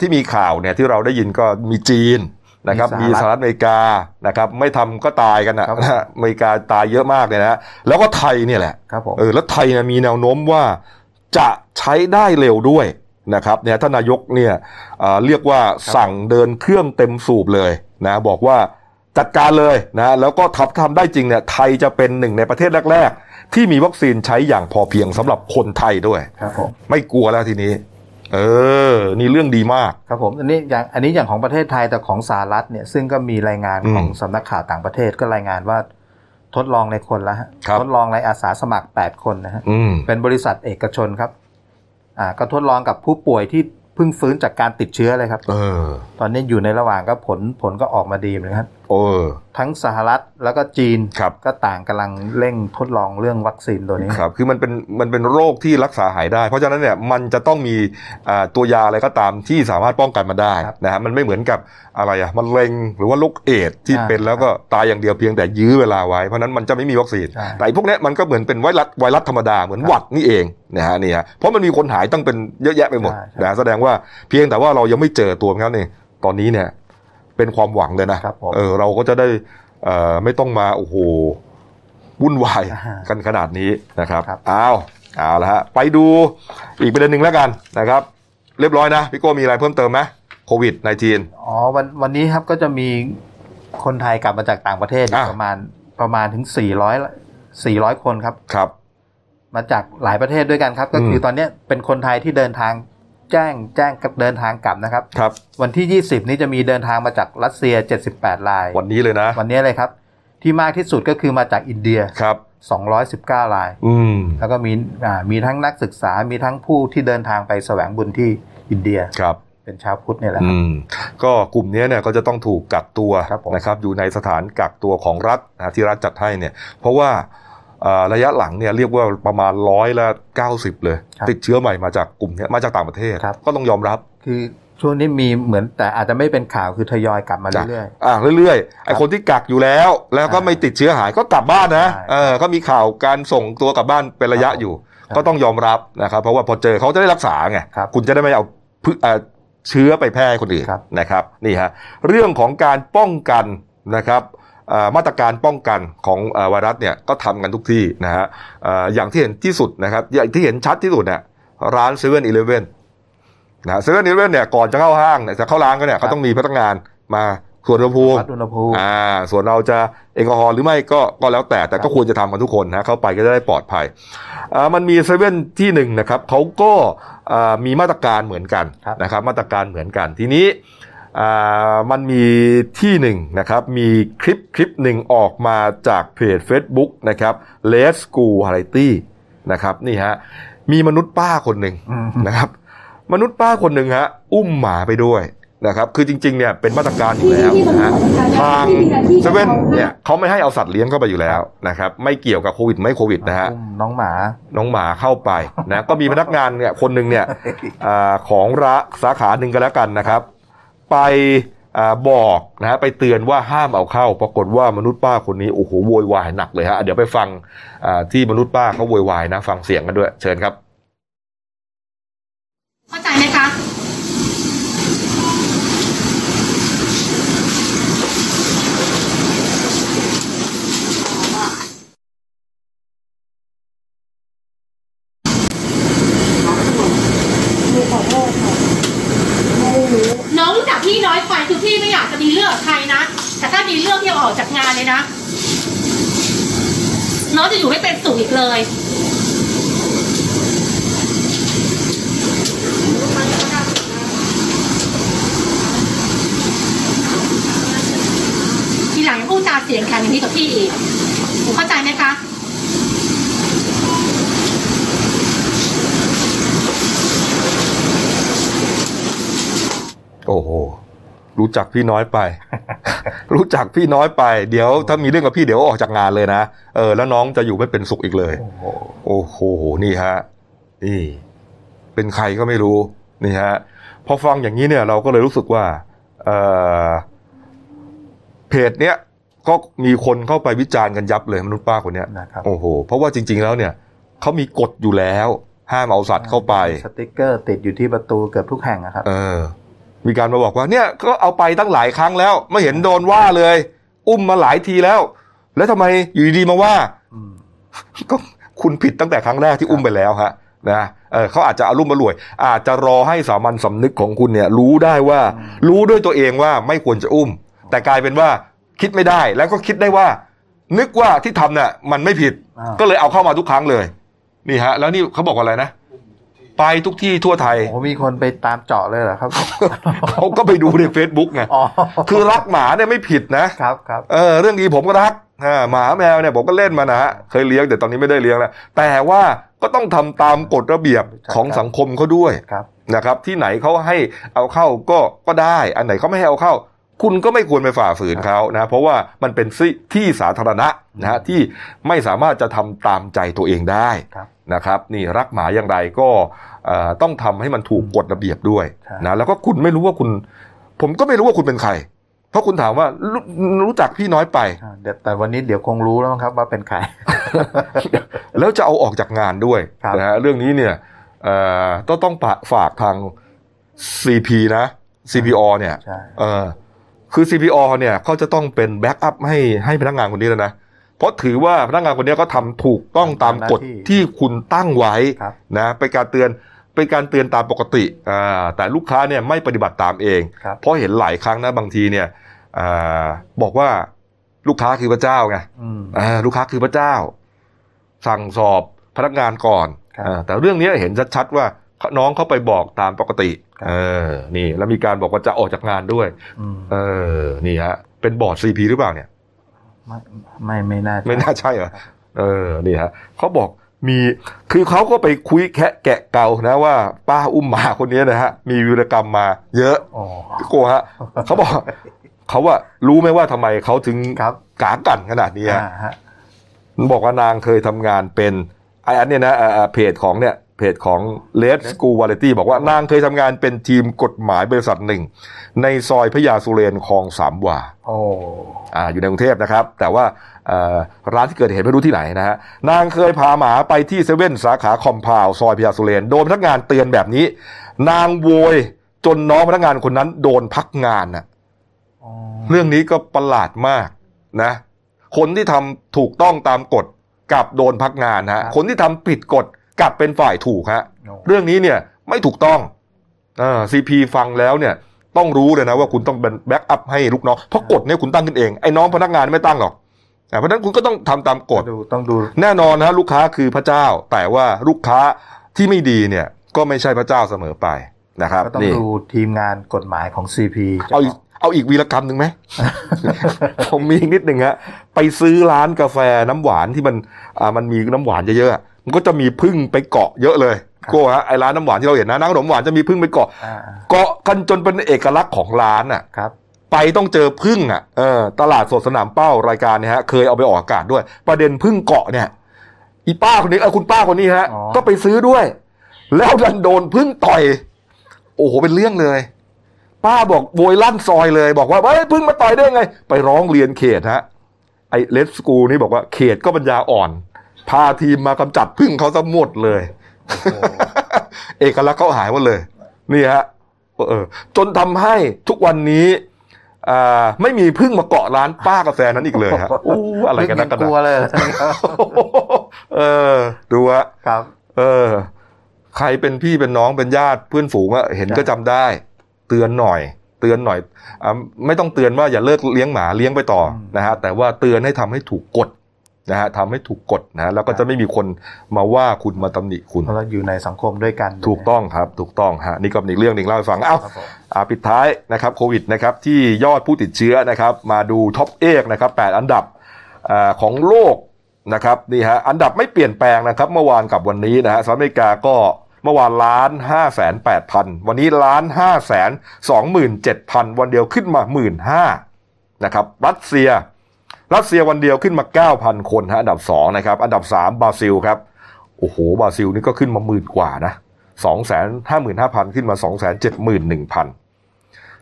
ที่มีข่าวเนี่ยที่เราได้ยินก็มีจีนนะครับมีสหรัฐอเมริกานะครับไม่ทำก็ตายกันนะอเมริกาตายเยอะมากเลยนะแล้วก็ไทยเนี่ยแหละเออแล้วไทยมีแนวโน้มว่าจะใช้ได้เร็วด้วยนะครับเนี่ยท่านนายกเนี่ยเรียกว่าสั่งเดินเครื่องเต็มสูบเลยนะบอกว่าจัดการเลยนะแล้วก็ทับทำได้จริงเนี่ยไทยจะเป็นหนึ่งในประเทศแรกๆที่มีวัคซีนใช้อย่างพอเพียงสำหรับคนไทยด้วยครับผมไม่กลัวแล้วทีนี้เออนี่เรื่องดีมากครับผมอันนี้อย่างอันนี้อย่างของประเทศไทยแต่ของสหรัฐเนี่ยซึ่งก็มีรายงานของสำนักข่าวต่างประเทศก็รายงานว่าทดลองในคนละทดลองในอาสาสมัครแปดคนนะฮะเป็นบริษัทเอกชนครับอ่าก็ทดลองกับผู้ป่วยที่เพิ่งฟื้นจากการติดเชื้อเลยครับเออตอนนี้อยู่ในระหว่างก็ผลผลก็ออกมาดีเลยครับเออทั้งสหรัฐแล้วก็จีนก็ต่างกำลังเร่งทดลองเรื่องวัคซีนตัวนี้ครับคือมันเป็นมันเป็นโรคที่รักษาหายได้เพราะฉะนั้นเนี่ยมันจะต้องมีตัวยาอะไรก็ตามที่สามารถป้องกันมันได้นะฮะมันไม่เหมือนกับอะไรอ่ะมะเร็งหรือว่าโรคเอดส์ที่เป็นแล้วก็ตายอย่างเดียวเพียงแต่ยื้อเวลาไว้เพราะนั้นมันจะไม่มีวัคซีนแต่พวกนี้มันก็เหมือนเป็นไวรัสไวรัสธรรมดาเหมือนหวัดนี่เองนะฮะนี่ฮะเพราะมันมีคนหายตั้งเป็นเยอะแยะไปหมดนะแสดงว่าเพียงแต่ว่าเรายังไม่เจอตัวมันนี่ตอนนี้เนี่ยเป็นความหวังเลยนะเออเราก็จะได้เอ่อไม่ต้องมาโอ้โหวุ่นวายกันขนาดนี้นะครับอ้าวเอาละฮะไปดูอีกประเด็นหนึ่งแล้วกันนะครับเรียบร้อยนะพี่โก้มีอะไรเพิ่มเติมไหมโควิด สิบเก้า อ๋อวันวันนี้ครับก็จะมีคนไทยกลับมาจากต่างประเทศประมาณประมาณถึงสี่ร้อยคนครับครับมาจากหลายประเทศด้วยกันครับก็คือตอนนี้เป็นคนไทยที่เดินทางแจ้งแจ้งกับเดินทางกลับนะครับครับวันที่ยี่สิบนี้จะมีเดินทางมาจากรัสเซียเจ็ดสิบแปดรายวันนี้เลยนะวันนี้เลยครับที่มากที่สุดก็คือมาจากอินเดียครับสองร้อยสิบเก้ารายอืมแล้วก็มีอ่ามีทั้งนักศึกษามีทั้งผู้ที่เดินทางไปแสวงบุญที่อินเดียครับ เป็นชาวพุทธเนี่ยแหละครับก็กลุ่มนี้เนี่ยก็จะต้องถูกกักตัวนะครับอยู่ในสถานกักตัวของรัฐนะที่รัฐจัดให้เนี่ยเพราะว่าระยะหลังเนี่ยเรียกว่าประมาณร้อยละเก้าสิบเลยติดเชื้อใหม่มาจากกลุ่มนี้มาจากต่างประเทศก็ต้องยอมรับคือช่วงนี้มีเหมือนแต่อาจจะไม่เป็นข่าวคือทยอยกลับมาเรื่อยๆอ่าเรื่อยๆไอ้คนที่กักอยู่แล้วแล้วก็ไม่ติดเชื้อหายก็กลับบ้านนะเออก็มีข่าวการส่งตัวกลับบ้านเป็นระยะอยู่ก็ต้องยอมรับนะครับเพราะว่าพอเจอเขาจะได้รักษาไงคุณจะได้ไม่เอาเชื้อไปแพร่คนอื่นนะครับนี่ฮะเรื่องของการป้องกันนะครับมาตรการป้องกันของไวรัสเนี่ยก็ทำกันทุกที่นะฮะอย่างที่เห็นที่สุดนะครับอย่างที่เห็นชัดที่สุดเนี่ยร้าน เซเว่นอีเลฟเว่น นะ เซเว่นอีเลฟเว่น เนี่ยก่อนจะเข้าห้างจะเข้าร้านก็เนี่ยเขาต้องมีพนักงานมาตรวจอุณหภูมิอ่าส่วนเราจะแอลกอฮอล์หรือไม่ก็ก็แล้วแต่แต่ก็ควรจะทำกันทุกคนนะเข้าไปก็จะได้ปลอดภัยอ่ามันมีเซเว่นที่หนึ่งนะครับเขาก็อ่ามีมาตรการเหมือนกันนะครับมาตรการเหมือนกันทีนี้อ่ามันมีที่หนึ่งนะครับมีคลิปคลิปหนึ่งออกมาจากเพจ Facebook นะครับ Red School Variety นะครับนี่ฮะมีมนุษย์ป้าคนหนึ่งนะครับมนุษย์ป้าคนหนึ่งฮะอุ้มหมาไปด้วยนะครับคือจริงๆเนี่ยเป็นมาตรการอยู่แล้วนะฮะทางเซเว่นเนี่ยเขาไม่ให้เอาสัตว์เลี้ยงเข้าไปอยู่แล้วนะครับไม่เกี่ยวกับโควิดไม่โควิดนะฮะน้องหมาน้องหมาเข้าไปนะก็มีพนักงานเนี่ยคนนึงเนี่ยของร้านสาขาหนึ่งก็แล้วกันนะครับไปบอกนะฮะไปเตือนว่าห้ามเอาเข้าปรากฏว่ามนุษย์ป้าคนนี้โอ้โหโวยวายหนักเลยฮะเดี๋ยวไปฟังที่มนุษย์ป้าเขาโวยวายนะฟังเสียงกันด้วยเชิญครับเข้าใจไหมคะนะน้องจะอยู่ไม่เป็นสุขอีกเลยทีหลังพูดจาเสียงแข็งอย่างนี้กับพี่อีกผมเข้าใจไหมคะโอ้โหรู้จักพี่น้อยไปรู้จักพี่น้อยไปเดี๋ยวถ้ามีเรื่องกับพี่เดี๋ยวออกจากงานเลยนะเออแล้วน้องจะอยู่ไม่เป็นสุขอีกเลยโอ้โหนี่ฮะนี่เป็นใครก็ไม่รู้นี่ฮะพอฟังอย่างนี้เนี่ยเราก็เลยรู้สึกว่าเออเพจเนี้ยก็มีคนเข้าไปวิจารณ์กันยับเลยมนุษย์ป้าคนเนี้ยโอ้โหเพราะว่าจริงๆแล้วเนี่ยเขามีกฎอยู่แล้วห้ามเอาสัตว์เข้าไปสติ๊กเกอร์ติดอยู่ที่ประตูเกือบทุกแห่งนะครับเออมีการมาบอกว่าเนี่ยก็เอาไปตั้งหลายครั้งแล้วไม่เห็นโดนว่าเลยอุ้มมาหลายทีแล้วแล้วทำไมอยู่ดีๆมาว่าก็คุณผิดตั้งแต่ครั้งแรกที่อุ้มไปแล้วฮะนะเออเขาอาจจะอารมณ์มาลอยอาจจะรอให้สามัญสำนึกของคุณเนี่ยรู้ได้ว่ารู้ด้วยตัวเองว่าไม่ควรจะอุ้มแต่กลายเป็นว่าคิดไม่ได้แล้วก็คิดได้ว่านึกว่าที่ทำเนี่ยมันไม่ผิดก็เลยเอาเข้ามาทุกครั้งเลยนี่ฮะแล้วนี่เขาบอกว่าอะไรนะไปทุกที่ทั่วไทยโอ้มีคนไปตามเจาะเลยเหรอครับ เขาก็ไปดูใน Facebook ไง คือรักหมาเนี่ยไม่ผิดนะครับครับเออเรื่องนี้ผมก็รักอ่าหมาแมวเนี่ยผมก็เล่นมานะฮะเคยเลี้ยงแต่ตอนนี้ไม่ได้เลี้ยงแล้วแต่ว่าก็ต้องทำตามกฎระเบียบของสังคมเขาด้วยนะครับที่ไหนเขาให้เอาเข้าก็ก็ได้อันไหนเขาไม่ให้เอาเข้าคุณก็ไม่ควรไปฝ่าฝืนเขานะเพราะว่ามันเป็นที่สาธารณะนะฮะที่ไม่สามารถจะทำตามใจตัวเองได้นะครับนี่รักหมาอย่างไรก็ต้องทำให้มันถูกกฎระเบียบด้วยนะแล้วก็คุณไม่รู้ว่าคุณผมก็ไม่รู้ว่าคุณเป็นใครเพราะคุณถามว่า ร, รู้จักพี่น้อยไปแต่วันนี้เดี๋ยวคงรู้แล้วมั้งครับว่าเป็นใคร แล้วจะเอาออกจากงานด้วยนะฮะเรื่องนี้เนี่ยต้องต้องฝากทาง ซี พี นะ ซี พี โอ เนี่ยคือ ซี พี โอ เนี่ยเขาจะต้องเป็นแบ็กอัพให้ให้พนักงานคนนี้แล้วนะเพราะถือว่าพนักงานคนนี้ก็ทำถูกต้องตามกฎที่คุณตั้งไว้นะเป็นการเตือนเป็นการเตือนตามปกติแต่ลูกค้าเนี่ยไม่ปฏิบัติตามเองเพราะเห็นหลายครั้งนะบางทีเนี่ยบอกว่าลูกค้าคือพระเจ้าไงลูกค้าคือพระเจ้าสั่งสอบพนักงานก่อนแต่เรื่องนี้เห็นชัดๆว่าน้องเขาไปบอกตามปกติเออนี่แล้วมีการบอกว่าจะออกจากงานด้วยเออนี่ฮะเป็นบอร์ด ซี พี หรือเปล่าเนี่ยไม่ไม่น่าไม่น่าใช่เหรอเออนี่ฮะเขาบอก มีคือเขาก็ไปคุยแคะแกะเกานะว่าป้าอุ้มหมาคนนี้นะฮะมีวีรกรรมมาเยอะโกฮะเขาบอกเขาว่ารู้ไหมว่าทำไมเขาถึงกากันขนาดนี้มันบอกว่านางเคยทำงานเป็นไอ้อันเนี่ยนะเพจของเนี่ยเพจของ Red School Variety บอกว่านางเคยทำงานเป็นทีมกฎหมายบริษัทหนึ่งในซอยพญาสุเรนคลองสามวา อ, อ, อยู่ในกรุงเทพนะครับแต่ว่าร้านที่เกิดเหตุไม่รู้ที่ไหนนะฮะนางเคยพาหมาไปที่เซเว่นสาขาคอมพาวซอยพญาสุเรนโดนพนักงานเตือนแบบนี้นางโวยจนน้องพนักงานคนนั้นโดนพักงานนะเรื่องนี้ก็ประหลาดมากนะคนที่ทำถูกต้องตามกฎกลับโดนพักงานฮะคนที่ทำผิดกฎกลับเป็นฝ่ายถูกฮะ no. เรื่องนี้เนี่ยไม่ถูกต้องอ่า ซี พี ฟังแล้วเนี่ยต้องรู้เลยนะว่าคุณต้องแบ็คอัพให้ลูกน้องเพราะกฎเนี่ยคุณตั้งขึ้นเองไอ้น้องพนักงานไม่ตั้งหรอกเพราะฉะนั้นคุณก็ต้องทำตามกฎต้องดูแน่นอนฮะลูกค้าคือพระเจ้าแต่ว่าลูกค้าที่ไม่ดีเนี่ยก็ไม่ใช่พระเจ้าเสมอไปนะครับก็ต้องดูทีมงานกฎหมายของ ซี พี เอาเอาอีกวีรกรรมหนึ่งไหม ผมมีนิดหนึ่งฮะไปซื้อร้านกาแฟน้ำหวานที่มันอ่ามันมีน้ำหวานเยอะๆมันก็จะมีผึ้งไปเกาะเยอะเลยโก้ฮะไอร้านน้ำหวานที่เราเห็นนะน้ำขนมหวานจะมีผึ้งไปเกาะเกาะกันจนเป็นเอกลักษณ์ของร้านอ่ะไปต้องเจอผึ้งอ่ะเออตลาดสดสนามเป้ารายการเนี่ยฮะเคยเอาไปออกอากาศด้วยประเด็นผึ้งเกาะเนี่ยอีป้าคนนี้เออคุณป้าคนนี้ฮะก็ไปซื้อด้วยแล้วดันโดนผึ้งต่อยโอ้โหเป็นเรื่องเลยป้าบอกโวยลั่นซอยเลยบอกว่าเฮ้ยผึ้งมาต่อยได้ไงไปร้องเรียนเขตฮะไอเลสกูนี่บอกว่าเขตก็ปัญญาอ่อนพาทีมมากำจัดพึ่งเขาซะหมดเลย เอกลักษณ์เขาหายหมดเลยนี่ฮะเออจนทำให้ทุกวันนี้อ่าไม่มีพึ่งมาเกาะร้านป้ากาแฟนั้นอีกเลยฮะโอ้อะไรกันนะกันนะเออดูฮะครับเออใครเป็นพี่เป็นน้องเป็นญาติเพื่อนฝูงอะเห็นก็จำได้เตือนหน่อยเตือนหน่อยอ่าไม่ต้องเตือนว่าอย่าเลิกเลี้ยงหมาเลี้ยงไปต่อนะฮะแต่ว่าเตือนให้ทำให้ถูกกฎนะฮะทำให้ถูกกฎนะแล้วก็จะไม่มีคนมาว่าคุณมาตำหนิคุณเพราะเราอยู่ในสังคมด้วยกันถูกต้องครับถูกต้องฮะนี่ก็เป็นอีกเรื่องหนึ่งเล่าให้ฟังเอ้าปิดท้ายนะครับโควิดนะครับที่ยอดผู้ติดเชื้อนะครับมาดูท็อปเอกนะครับแปดอันดับของโลกนะครับนี่ฮะอันดับไม่เปลี่ยนแปลงนะครับเมื่อวานกับวันนี้นะฮะสหรัฐอเมริกาก็เมื่อวานล้านห้าแสนแปดพันวันนี้ล้านห้าแสนสองหมื่นเจ็ดพันวันเดียวขึ้นมาหมื่นห้านะครับรัสเซียรัสเซียวันเดียวขึ้นมา เก้าพัน คนฮะอันดับสองนะครับอันดับสามบราซิลครับโอ้โหบราซิลนี่ก็ขึ้นมาหมื่นกว่านะ สองแสนห้าหมื่นห้าพัน ขึ้นมา สองแสนเจ็ดหมื่นหนึ่งพัน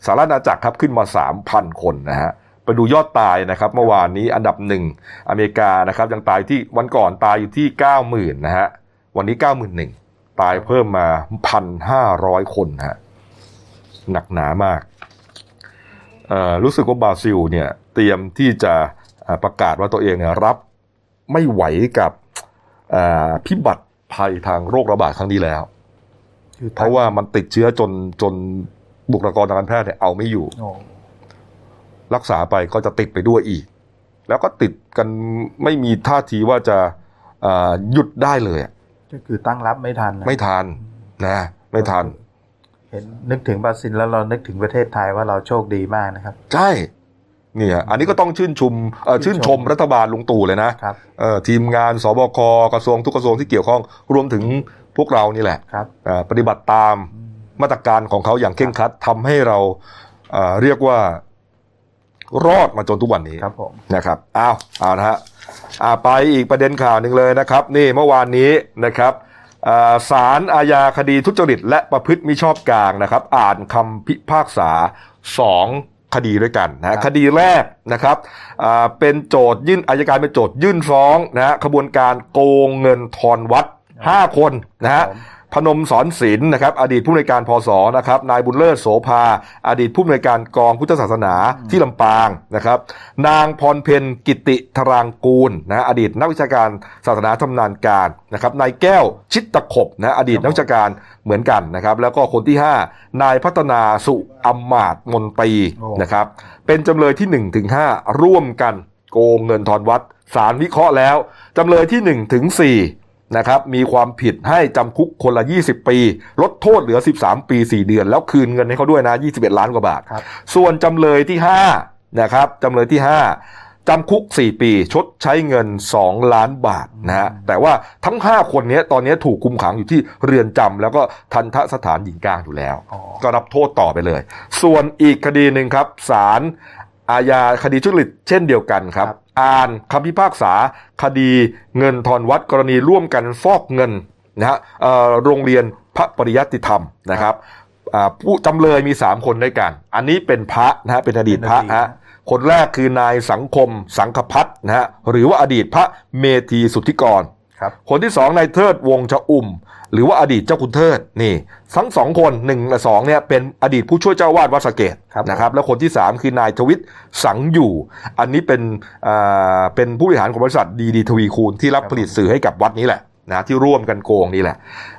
สหรัฐอาณาจักรครับขึ้นมา สามพัน คนนะฮะไปดูยอดตายนะครับเมื่อวานนี้อันดับหนึ่งอเมริกานะครับยังตายที่วันก่อนตายอยู่ที่ เก้าหมื่น นะฮะวันนี้ เก้าหมื่นหนึ่งพัน ตายเพิ่มมา หนึ่งพันห้าร้อย คนฮะหนักหนามากเอ่อรู้สึกว่าบราซิลเนี่ยเตรียมที่จะประกาศว่าตัวเองเนี่ยรับไม่ไหวกับพิบัติภัยทางโรคระบาดครั้งนี้แล้วเพราะว่ามันติดเชื้อจนจนบุคลากรทางการแพทย์เนี่ยเอาไม่อยู่รักษาไปก็จะติดไปด้วยอีกแล้วก็ติดกันไม่มีท่าทีว่าจะหยุดได้เลยก็คือตั้งรับไม่ทันไม่ทันนะไม่ทันเห็นนึกถึงบราซิลแล้วเรานึกถึงประเทศไทยว่าเราโชคดีมากนะครับใช่เนี่ยอันนี้ก็ต้องชื่นชมชื่นชมรัฐบาลลุงตู่เลยนะทีมงานสบคกระทรวงทุกกระทรวงที่เกี่ยวข้องรวมถึงพวกเรานี่แหละปฏิบัติตามมาตรการของเขาอย่างเคร่งครัดทำให้เราเรียกว่ารอดมาจนทุกวันนี้นะครับอ้าวเอานะฮะไปอีกประเด็นข่าวหนึ่งเลยนะครับนี่เมื่อวานนี้นะครับศาลอาญาคดีทุจริตและประพฤติมิชอบกลางนะครับอ่านคำพิพากษาสองคดีด้วยกันนะคดีแรกนะครับเป็นโจทยื่นอัยการเป็นโจทยื่นฟ้องนะขบวนการโกงเงินทอนวัดห้าคนนะฮะพนมสอนศิลป์นะครับอดีตผู้อำนวยการพศนะครับนายบุญเลิศโสภาอดีตผู้อำนวยการกองพุทธศาสนาที่ลำปางนะครับนางพรเพ็ญกิติธารางกูลนะอดีตนักวิชาการศาสนาชำนาญการนะครับนายแก้วชิตตะขบนะอดีตนักวิชาการเหมือนกันนะครับแล้วก็คนที่ห้านายพัฒนาสุอมาตย์มนตรีนะครับเป็นจำเลยที่หนึ่งถึงห้าร่วมกันโกงเงินทอนวัดศาลวิเคราะห์แล้วจำเลยที่หนึ่งถึงสี่นะครับมีความผิดให้จำคุกคนละยี่สิบปีลดโทษเหลือสิบสามปีสี่เดือนแล้วคืนเงินให้เขาด้วยนะยี่สิบเอ็ดล้านกว่าบาทส่วนจำเลยที่ห้านะครับจำเลยที่ห้า จำคุกสี่ปีชดใช้เงินสองล้านบาทนะฮะแต่ว่าทั้งห้าคนนี้ตอนนี้ถูกคุมขังอยู่ที่เรือนจำแล้วก็ทัณฑสถานหญิงกลางอยู่แล้วก็รับโทษต่อไปเลยส่วนอีกคดีหนึ่งครับศาลอาญาคดีทุจริตเช่นเดียวกันครับอ่านคำพิพากษาคดีเงินทอนวัดกรณีร่วมกันฟอกเงินนะฮะโรงเรียนพระปริยัติธรรมนะครับผู้จำเลยมีสามคนด้วยกันอันนี้เป็นพระนะฮะเป็นอดีตพระฮะคนแรกคือนายสังคมสังคพัฒน์นะฮะหรือว่าอดีตพระเมธีสุทธิกรครับคนที่สองนายเทิดวงชอุ่มหรือว่าอดีตเจ้าคุณเทิดนี่ทั้งสองคนหนึ่งและสองเนี่ยเป็นอดีตผู้ช่วยเจ้าวาดวัดสะเกษนะครับแล้วคนที่สามคือนายชวิตสังอยู่อันนี้เป็นอ่าเป็นผู้บริหารของบริษัทดีดีทวีคูณที่รับผลิตสื่อให้กับวัดนี้แหละนะที่ร่วมกันโกงนี่แหละ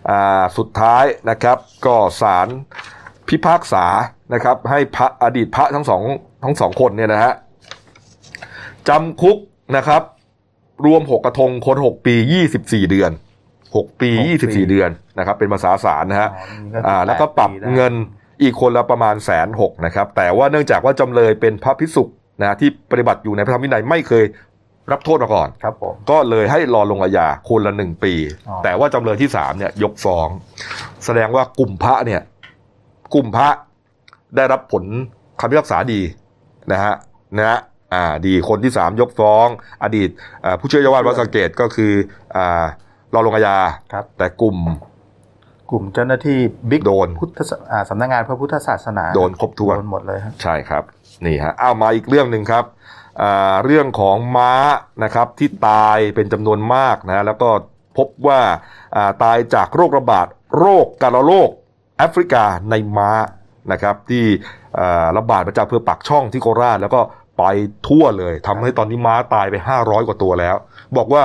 อ่าสุดท้ายนะครับก็ศาลพิพากษานะครับให้พระอดีตพระทั้งสองทั้งสองคนเนี่ยนะฮะจำคุกนะครับรวมหกกระทงคนหกปียี่สิบสี่เดือนหกปียี่สิบสี่เดือนนะครับเป็นภาษาศาลนะฮะอ่าแล้วก็ปรับเงินอีกคนละประมาณ หนึ่งแสนหกพัน นะครับแต่ว่าเนื่องจากว่าจำเลยเป็นพระภิกษุนะที่ปฏิบัติอยู่ในพระธรรมวินัยไม่เคยรับโทษมาก่อนครับผมก็เลยให้รอลงอาญาคนละหนึ่งปีแต่ว่าจำเลยที่สามเนี่ยยกฟ้องแสดงว่ากลุ่มพระเนี่ยกลุ่มพระได้รับผลคำพิพากษาดีนะฮะนะอ่าดีคนที่สามยกฟ้องอดีตผู้ช่วยเจ้าวาดวัดสังเกตก็คืออ่ารอลงอาญาแต่กลุ่มกลุ่มเจ้าหน้าที่บิ๊กโดนพุทธสำนักงานพระพุทธศาสนาโดนครบถ้วนโดนหมดเลยใช่ครับนี่ฮะเอามาอีกเรื่องนึงครับเรื่องของม้านะครับที่ตายเป็นจำนวนมากนะแล้วก็พบว่าตายจากโรคระบาดโรคกาฬโรคแอฟริกาในม้านะครับที่ระบาดมาจากอำเภอปากช่องที่โคราชแล้วก็ไปทั่วเลยทำให้ตอนนี้ม้าตายไปห้าร้อยกว่าตัวแล้วบอกว่า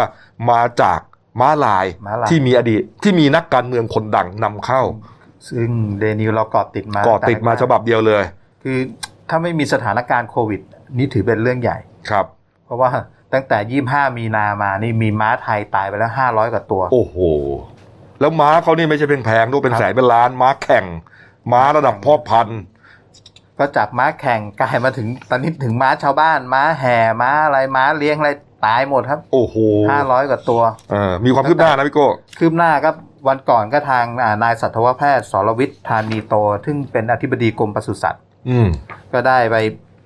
มาจากม้าลายที่มีอดีตที่มีนักการเมืองคนดังนำเข้าซึ่งเดนิวเราเกาะติดมาเกาะติดมาฉบับเดียวเลยคือถ้าไม่มีสถานการณ์โควิดนี่ถือเป็นเรื่องใหญ่ครับเพราะว่าตั้งแต่ยี่สิบห้ามีนามานี่มีม้าไทยตายไปแล้วห้าร้อยกว่าตัวโอ้โหแล้วม้าเขานี่ไม่ใช่แพงๆด้วยเป็นแสนเป็นล้านม้าแข่งม้าระดับพ่อพันธุ์ก็จากม้าแข่งกลายมาถึงตอนนี้ถึงม้าชาวบ้านม้าแห่ม้าอะไรม้าเลี้ยงอะไรตายหมดครับโอ้โหห้าร้อยกว่าตัวเออมีความคืบหน้านะพี่โก้คืบหน้าครับวันก่อนก็ทางนายสัตวแพทย์สรวิทย์ธานีโตซึ่งเป็นอธิบดีกรมปศุสัตว์อืมก็ได้ไป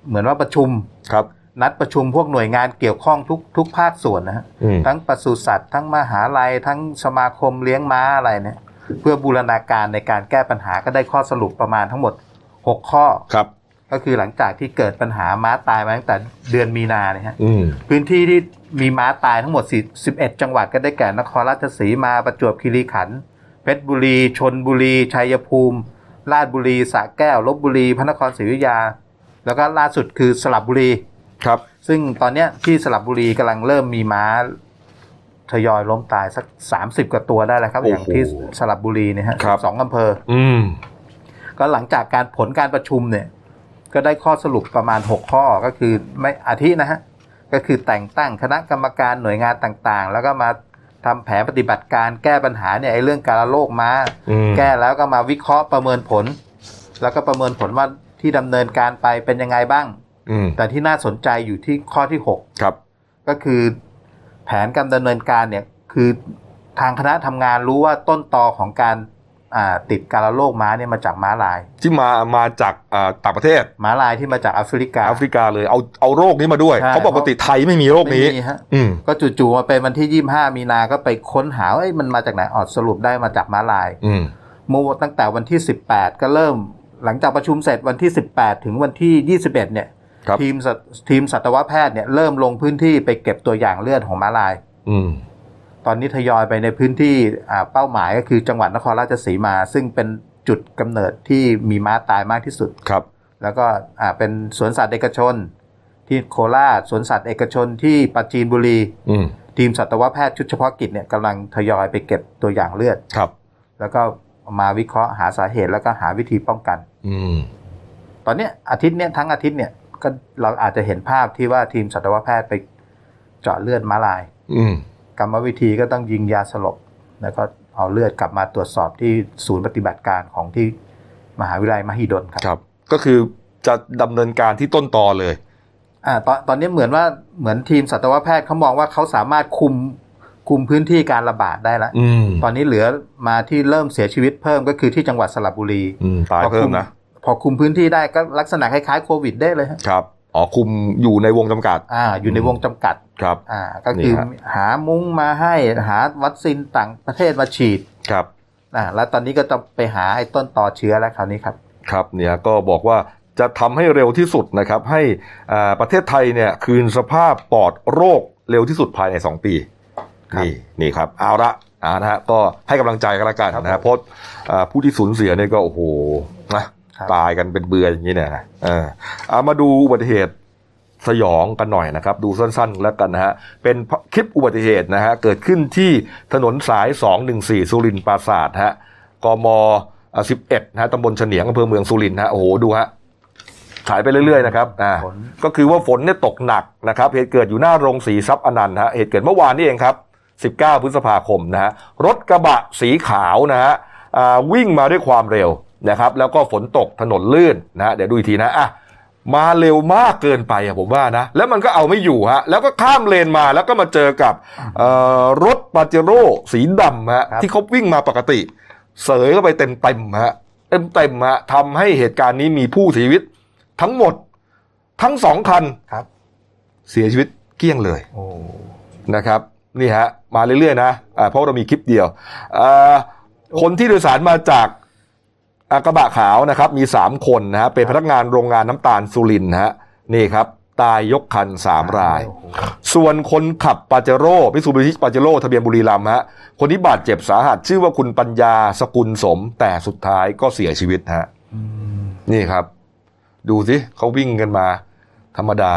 เหมือนว่าประชุมครับนัดประชุมพวกหน่วยงานเกี่ยวข้องทุกทุกภาคส่วนนะฮะทั้งปศุสัตว์ทั้งมหาลัยทั้งสมาคมเลี้ยงม้าอะไรเนี่ยเพื่อบูรณาการในการแก้ปัญหาก็ได้ข้อสรุปประมาณทั้งหมดหกข้อครับก็คือหลังจากที่เกิดปัญหาม้าตายมาตั้งแต่เดือนมีนาเนี่ยฮะพื้นที่ที่มีม้าตายทั้งหมดสิบเอ็ดจังหวัดก็ได้แก่นครราชสีมาประจวบคีรีขันธ์เพชรบุรีชลบุรีชัยภูมิราชบุรีสระแก้วลพบุรีพระนครศรีอยุธยาแล้วก็ล่าสุดคือสระบุรีครับซึ่งตอนนี้ที่สระบุรีกำลังเริ่มมีม้าทยอยล้มตายสักสามสิบกว่าตัวได้แล้วครับ อ, อย่างที่สระบุรีเนี่ยฮะสองอำเภอก็หลังจากการผลการประชุมเนี่ยก็ได้ข้อสรุปประมาณหกข้อก็คือไม่อาทินะฮะก็คือแต่งตั้งคณะกรรมการหน่วยงานต่างๆแล้วก็มาทำแผนปฏิบัติการแก้ปัญหาเนี่ยไอ้เรื่องกาฬโรคมาแก้แล้วก็มาวิเคราะห์ประเมินผลแล้วก็ประเมินผลว่าที่ดำเนินการไปเป็นยังไงบ้างแต่ที่น่าสนใจอยู่ที่ข้อที่หกครับก็คือแผนการดำเนินการเนี่ยคือทางคณะทำงานรู้ว่าต้นตอของการติดกาฬโรคม้าเนี่ยมาจากม้าลายที่มามาจากต่างประเทศม้าลายที่มาจากแอฟริกาแอฟริกาเลยเอาเอาโรคนี้มาด้วยเขาบอกปกติไทยไม่มีโรคนี้ก็จู่ๆมาเป็นวันที่ยี่สิบห้ามีนาก็ไปค้นหาไอ้มันมาจากไหนออดสรุปได้มาจากม้าลายเมื่อตั้งแต่วันที่สิบแปดก็เริ่มหลังจากประชุมเสร็จวันที่สิบแปดถึงวันที่ยี่สิบเอ็ดเนี่ยทีมทีมสัตวแพทย์เนี่ยเริ่มลงพื้นที่ไปเก็บตัวอย่างเลือดของม้าลายตอนนี้ทยอยไปในพื้นที่เป้าหมายก็คือจังหวัดนครราชสีมาซึ่งเป็นจุดกำเนิดที่มีม้าตายมากที่สุดครับแล้วก็เป็นสวนสัตว์เอกชนที่โคราชสวนสัตว์เอกชนที่ปราจีนบุรีทีมสัตวแพทย์ชุดเฉพาะกิจเนี่ยกำลังทยอยไปเก็บตัวอย่างเลือดครับแล้วก็มาวิเคราะห์หาสาเหตุแล้วก็หาวิธีป้องกันตอนนี้อาทิตย์เนี่ยทั้งอาทิตย์เนี่ยก็เราอาจจะเห็นภาพที่ว่าทีมสัตวแพทย์ไปเจาะเลือดม้าลายกรรมวิธีก็ต้องยิงยาสลบแล้วก็เอาเลือดกลับมาตรวจสอบที่ศูนย์ปฏิบัติการของที่มหาวิทยาลัยมหิดลครับก็คือจะดำเนินการที่ต้นตอเลย อ่าตอนตอนนี้เหมือนว่าเหมือนทีมสัตวแพทย์เขามองว่าเขาสามารถคุมคุมพื้นที่การระบาดได้แล้วตอนนี้เหลือมาที่เริ่มเสียชีวิตเพิ่มก็คือที่จังหวัดสระบุรีตายเพิ่มนะพอคุมพื้นที่ได้ก็ลักษณะคล้ายๆโควิดได้เลยครับอ๋อคุมอยู่ในวงจำกัดอ่าอยู่ในวงจำกัดครับอ่าก็คือหามุ้งมาให้หาวัคซีนต่างประเทศมาฉีดครับอ่าแล้วตอนนี้ก็จะไปหาไอ้ต้นตอเชื้อแล้วคราวนี้ครับครับเนี่ยก็บอกว่าจะทำให้เร็วที่สุดนะครับให้อ่าประเทศไทยเนี่ยคืนสภาพปลอดโรคเร็วที่สุดภายในสองปีนี่นี่ครับเอาละอ่านะฮะก็ให้กำลังใจกันละกันนะฮะเพราะอ่าผู้ที่สูญเสียเนี่ยก็โอ้โหนะตายกันเป็นเบื่ออย่างนี้เนี่ยนะเออเอามาดูอุบัติเหตุสยองกันหน่อยนะครับดูสั้นๆแล้วกันนะฮะเป็นคลิปอุบัติเหตุนะฮะเกิดขึ้นที่ถนนสายสองหนึ่งสี่สุรินทร์ปราสาทฮะกม.สิบเอ็ดนะฮะตำบลเฉนียงอำเภอเมืองสุรินทร์ฮะโอ้โหดูฮะถ่ายไปเรื่อยๆนะครับอ่าก็คือว่าฝนเนี่ยตกหนักนะครับเหตุเกิดอยู่หน้าโรงสีทรัพย์อนันต์ฮะเหตุเกิดเมื่อวานนี้เองครับสิบเก้าพฤษภาคมนะฮะรถกระบะสีขาวนะฮะวิ่งมาด้วยความเร็วนะครับแล้วก็ฝนตกถนนลื่นนะเดี๋ยวดูอีกทีนะอ่ะมาเร็วมากเกินไปอะผมว่านะแล้วมันก็เอาไม่อยู่ฮะแล้วก็ข้ามเลนมาแล้วก็มาเจอกับรถปาเจโร่สีดำฮะที่เขาวิ่งมาปกติเสยเข้าไปเต็มเต็มฮะเต็มเต็มฮะทำให้เหตุการณ์นี้มีผู้เสียชีวิตทั้งหมดทั้งสองคันครับเสียชีวิตเกลี้ยงเลยนะครับนี่ฮะมาเรื่อยๆนะเพราะเรามีคลิปเดียวคนที่โดยสารมาจากกระบะขาวนะครับมีสามคนนะฮะเป็นพนักงานโรงงานน้ำตาลสุรินทร์ฮะนี่ครับตายยกคันสามรายส่วนคนขับปาเจโร่มิซูบิชิปาเจโร่ทะเบียนบุรีรัมย์ฮะคนที่บาดเจ็บสาหัสชื่อว่าคุณปัญญาสกุลสมแต่สุดท้ายก็เสียชีวิตฮะนี่ครับดูสิเขาวิ่งกันมาธรรมดา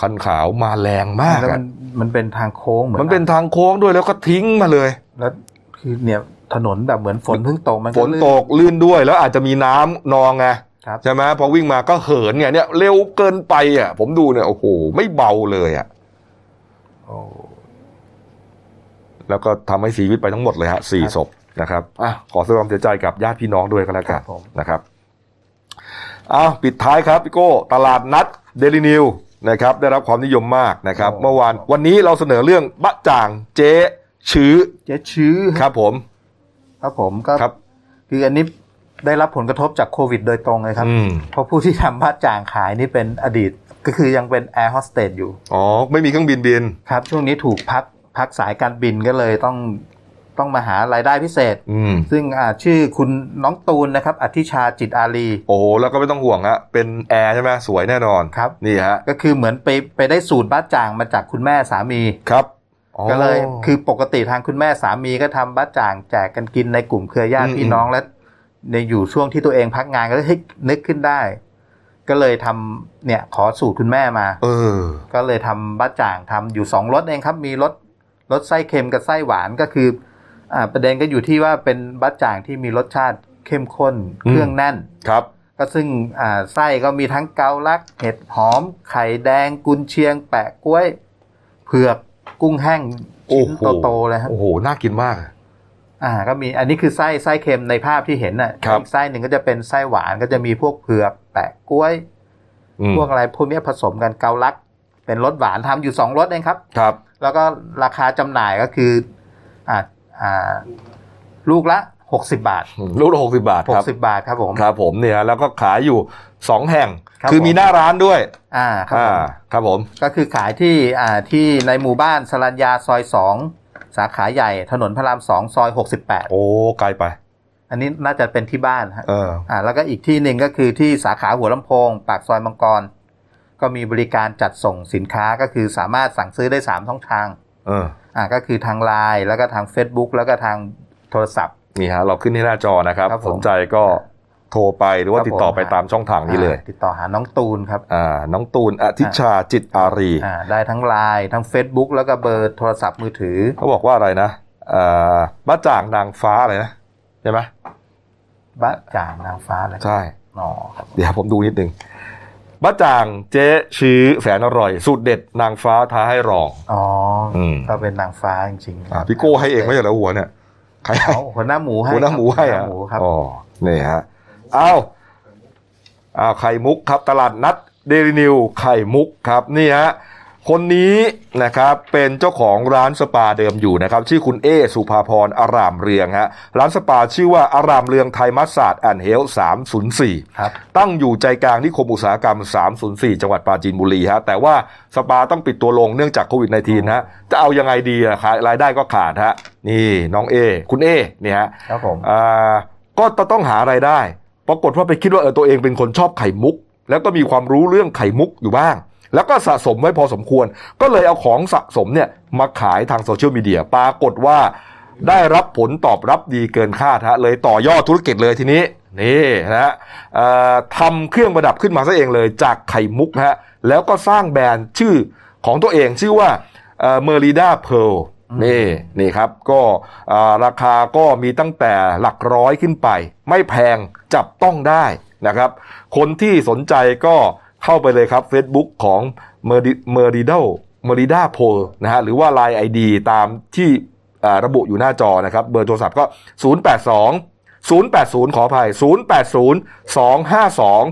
คันขาวมาแรงมากแล้วมันมันเป็นทางโค้งเหมือนมันเป็นทางโค้งด้วยแล้วก็ทิ้งมาเลยแล้วคือเนี่ยถนนแบบเหมือนฝนเพิ่งตกมันฝนตกลื่นด้วยแล้วอาจจะมีน้ำนองไงใช่ไหมพอวิ่งมาก็เหินไงเนี่ยเร็วเกินไปอ่ะผมดูเนี่ยโอ้โหไม่เบาเลยอ่ะแล้วก็ทำให้เสียชีวิตไปทั้งหมดเลยฮะสี่ศพนะครับอ่ะขอแสดงความเสียใจกับญาติพี่น้องด้วยก็แล้วกันนะครับอ้าวปิดท้ายครับพี่โก้ตลาดนัดเดลินิวนะครับได้รับความนิยมมากนะครับเมื่อวานวันนี้เราเสนอเรื่องบะจ่างเจ๊ชื้อเจ๊ชื้อครับผมครับผมก็คืออันนี้ได้รับผลกระทบจากโควิดโดยตรงเลยครับเพราะผู้ที่ทำบะจ่างขายนี่เป็นอดีตก็คือยังเป็นแอร์โฮสเตสอยู่อ๋อไม่มีเครื่องบินบินครับช่วงนี้ถูกพักพักสายการบินก็เลยต้องต้องมาหารายได้พิเศษซึ่งชื่อคุณน้องตูนนะครับอธิชาจิตอารีโอ้โหแล้วก็ไม่ต้องห่วงฮะเป็นแอร์ใช่ไหมสวยแน่นอนครับนี่ฮะก็คือเหมือนไปไปได้สูตรบะจ่างมาจากคุณแม่สามีครับก็เลยคือปกติทางคุณแม่สามีก็ทำบะจ่างแจกกันกินในกลุ่มเครือญาติพี่น้องและในอยู่ช่วงที่ตัวเองพักงานก็เลยนึกขึ้นได้ก็เลยทำเนี่ยขอสูตรคุณแม่มาเออก็เลยทำบะจ่างทำอยู่สองรสเองครับมีรสรสไส้เค็มกับไส้หวานก็คืออ่าประเด็นก็อยู่ที่ว่าเป็นบะจ่างที่มีรสชาติเข้มข้นเครื่องแน่นครับก็ซึ่งอ่าไส้ก็มีทั้งเกาลัดเห็ดหอมไข่แดงกุนเชียงแปะกล้วยเผือกกุ้งแห้งชิ้นโตๆเลยครับโอ้โหน่ากินมากอ่าก็มีอันนี้คือไส้ไส้เค็มในภาพที่เห็นน่ะอีกไส้หนึ่งก็จะเป็นไส้หวานก็จะมีพวกเผือกแปะกล้วยพวกอะไรพวกนี้ผสมกันเกาลัดเป็นรสหวานทำอยู่สองรสเองครับครับแล้วก็ราคาจำหน่ายก็คืออ่าลูกละหกสิบบาทลูกละหกสิบบาทครับหกสิบบาทครับผมครับผมเนี่ยแล้วก็ขายอยู่สองแห่งคือมีหน้าร้านด้วยอ่าครับผมครับผมก็คือขายที่อ่าที่ในหมู่บ้านสรัญญาซอยสองสาขาใหญ่ถนนพระรามสองซอยหกสิบแปดโอ้ไกลไปอันนี้น่าจะเป็นที่บ้านฮะเอออ่าแล้วก็อีกที่นึงก็คือที่สาขาหัวลำโพงปากซอยมังกรก็มีบริการจัดส่งสินค้าก็คือสามารถสั่งซื้อได้สามช่องทางเอออ่าก็คือทาง ไลน์ แล้วก็ทาง Facebook แล้วก็ทางโทรศัพท์นี่ฮะเราขึ้นที่หน้าจอนะครับสนใจก็โทรไปหรือว่าติดต่อไปตามช่องทางนี้เลยติดต่อหาน้องตูนครับอ่าน้องตูนอธิชาจิตอารีอ่าได้ทั้ง ไลน์ ทั้ง Facebook แล้วก็เบอร์โทรศัพท์มือถือเขาบอกว่าอะไรนะอ่าบะจ่างนางฟ้าอะไรนะใช่มั้ยบะจ่างนางฟ้าอะไรใช่อ๋อครับเดี๋ยวผมดูนิดนึงบะจ่างเจ๊ชื้อแสนอร่อยสูตรเด็ดนางฟ้าท้าให้ลองอ๋อถ้าเป็นนางฟ้าจริงๆอ่ะพี่โก้ให้เองไม่ใช่เหรอหัวเนี่ยใครเอาหัวหน้าหมูให้หัวหน้าหมูให้อ่ะอ๋อนี่ฮะอ้าวอ้าวไข่มุกครับตลาดนัด เดลินิวไข่มุกครับนี่ฮะคนนี้นะครับเป็นเจ้าของร้านสปาเดิมอยู่นะครับชื่อคุณเอสุภาพรอารามเรืองฮะร้านสปาชื่อว่าอารามเรืองไทยมัสซาจแอนด์เฮลท์สามศูนย์สี่ครับตั้งอยู่ใจกลางนิคมอุตสาหกรรมสามศูนย์สี่จังหวัดปราจีนบุรีฮะแต่ว่าสปาต้องปิดตัวลงเนื่องจากโควิด สิบเก้า ฮะจะเอายังไงดีอ่ะรายได้ก็ขาดฮะนี่น้องเอคุณเอเนี่ยฮะครับผมอ่าก็ต้องหารายได้ปรากฏว่าไปคิดว่าเออตัวเองเป็นคนชอบไข่มุกแล้วก็มีความรู้เรื่องไข่มุกอยู่บ้างแล้วก็สะสมไว้พอสมควรก็เลยเอาของสะสมเนี่ยมาขายทางโซเชียลมีเดียปรากฏว่าได้รับผลตอบรับดีเกินคาดฮะเลยต่อยอดธุรกิจเลยทีนี้นี่นะเอ่อทำเครื่องประดับขึ้นมาซะเองเลยจากไข่มุกฮะแล้วก็สร้างแบรนด์ชื่อของตัวเองชื่อว่าเอ่อ Merida Pearl นี่นี่ครับก็ราคาก็มีตั้งแต่หลักร้อยขึ้นไปไม่แพงจับต้องได้นะครับคนที่สนใจก็เข้าไปเลยครับ Facebook ของ Merida Merida Pearl นะฮะหรือว่า ไลน์ ไอ ดี ตามที่ระบุอยู่หน้าจอนะครับเบอร์โทรศัพท์ก็ศูนย์แปดสอง ศูนย์แปดศูนย์ขออภัยศูนย์แปดศูนย์ สองห้าสอง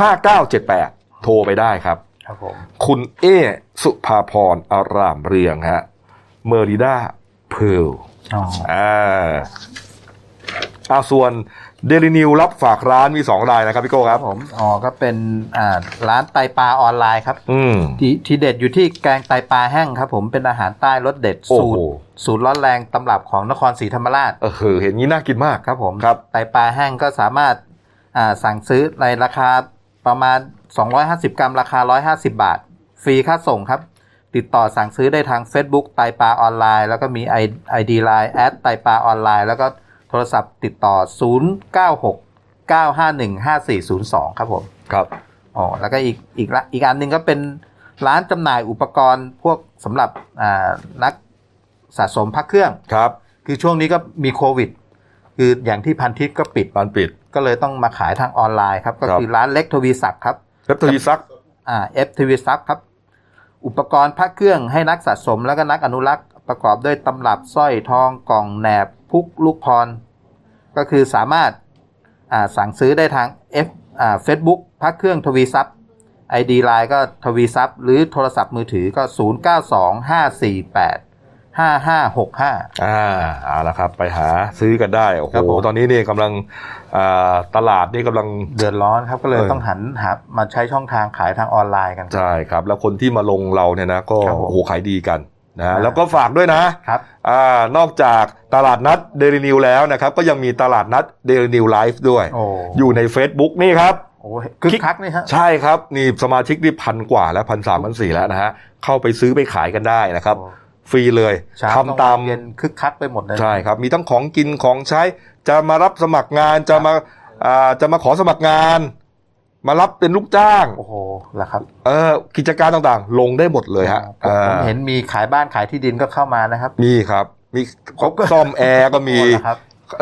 ห้าเก้าเจ็ดแปดโทรไปได้ครับครับผมคุณเอสุภาพรอารามเรืองฮะ Merida Pearl อ๋ออ่าเอาส่วนเดลินิวรับฝากร้านมีสองรายนะครับพี่โก้ครับผมอ๋อก็เป็นอ่าร้านไตปลาออนไลน์ครับที่ที่เด็ดอยู่ที่แกงไตปลาแห้งครับผมเป็นอาหารใต้รสเด็ดสูตรสูตรร้อนแรงตำรับของนครศรีธรรมราชเออเห็นงี้น่ากินมากครับผมครับไตปลาแห้งก็สามารถอ่าสั่งซื้อในราคาประมาณสองร้อยห้าสิบกรัมราคาหนึ่งร้อยห้าสิบบาทฟรีค่าส่งครับติดต่อสั่งซื้อได้ทาง Facebook ไตปลาออนไลน์แล้วก็มี ไอ ดี ไลน์ ไตปลาออนไลน์แล้วก็โทรศัพท์ติดต่อศูนย์เก้าหก เก้าห้าหนึ่ง ห้าสี่ศูนย์สองครับผมครับอ๋อแล้วก็อีกอีกอีกอันนึงก็เป็นร้านจำหน่ายอุปกรณ์พวกสำหรับอ่านักสะสมพระเครื่องครับคือช่วงนี้ก็มีโควิดคืออย่างที่พันทิพย์ก็ปิดร้านปิดก็เลยต้องมาขายทางออนไลน์ครับก็คือร้านเล็กทวีศักดิ์ครับเล็กทวีศักดิ์อ่าเอฟทวีศักดิ์ครับอุปกรณ์พระเครื่องให้นักสะสมแล้วก็นักอนุรักษ์ประกอบด้วยตำรับสร้อยทองกล่องแหนบพุกลูกพรก็คือสามารถอ่าสั่งซื้อได้ทาง F อ่า Facebook พระเครื่องทวีทรัพย์ ไอ ดี ไลน์ ก็ทวีทรัพย์หรือโทรศัพท์มือถือก็ศูนย์เก้าสอง ห้าสี่แปด ห้าห้าหกห้าอ่าเอาละครับไปหาซื้อกันได้โอ้โหตอนนี้นี่กำลังอ่าตลาดนี่กำลังเดือดร้อนครับก็เลยต้องหันหามาใช้ช่องทางขายทางออนไลน์กันใช่ครับแล้วคนที่มาลงเราเนี่ยนะก็โอ้โหขายดีกันนะแล้วก็ฝากด้วยนะครับอ่านอกจากตลาดนัดเดลินิวแล้วนะครับก็ยังมีตลาดนัดเดลินิวไลฟ์ด้วย อ, อยู่ใน Facebook นี่ครับโอ้คึกคักนี่ฮะใช่ครับนี่สมาชิกนี่พันกว่าแล้ว หนึ่งพันสามร้อย หนึ่งพันสี่ร้อย แล้วนะฮะเข้าไปซื้อไปขายกันได้นะครับฟรีเลยทำตามเย็นคึกคักไปหมดเลยใช่ครับมีทั้งของกินของใช้จะมารับสมัครงานจะมาอ่าจะมาขอสมัครงานมารับเป็นลูกจ้างโอ้โหล่ะครับเออกิจการต่างๆลงได้หมดเลยฮะผมเห็นมีขายบ้านขายที่ดินก็เข้ามานะครับมีครับมีครบซ่อมแอร์ก็มี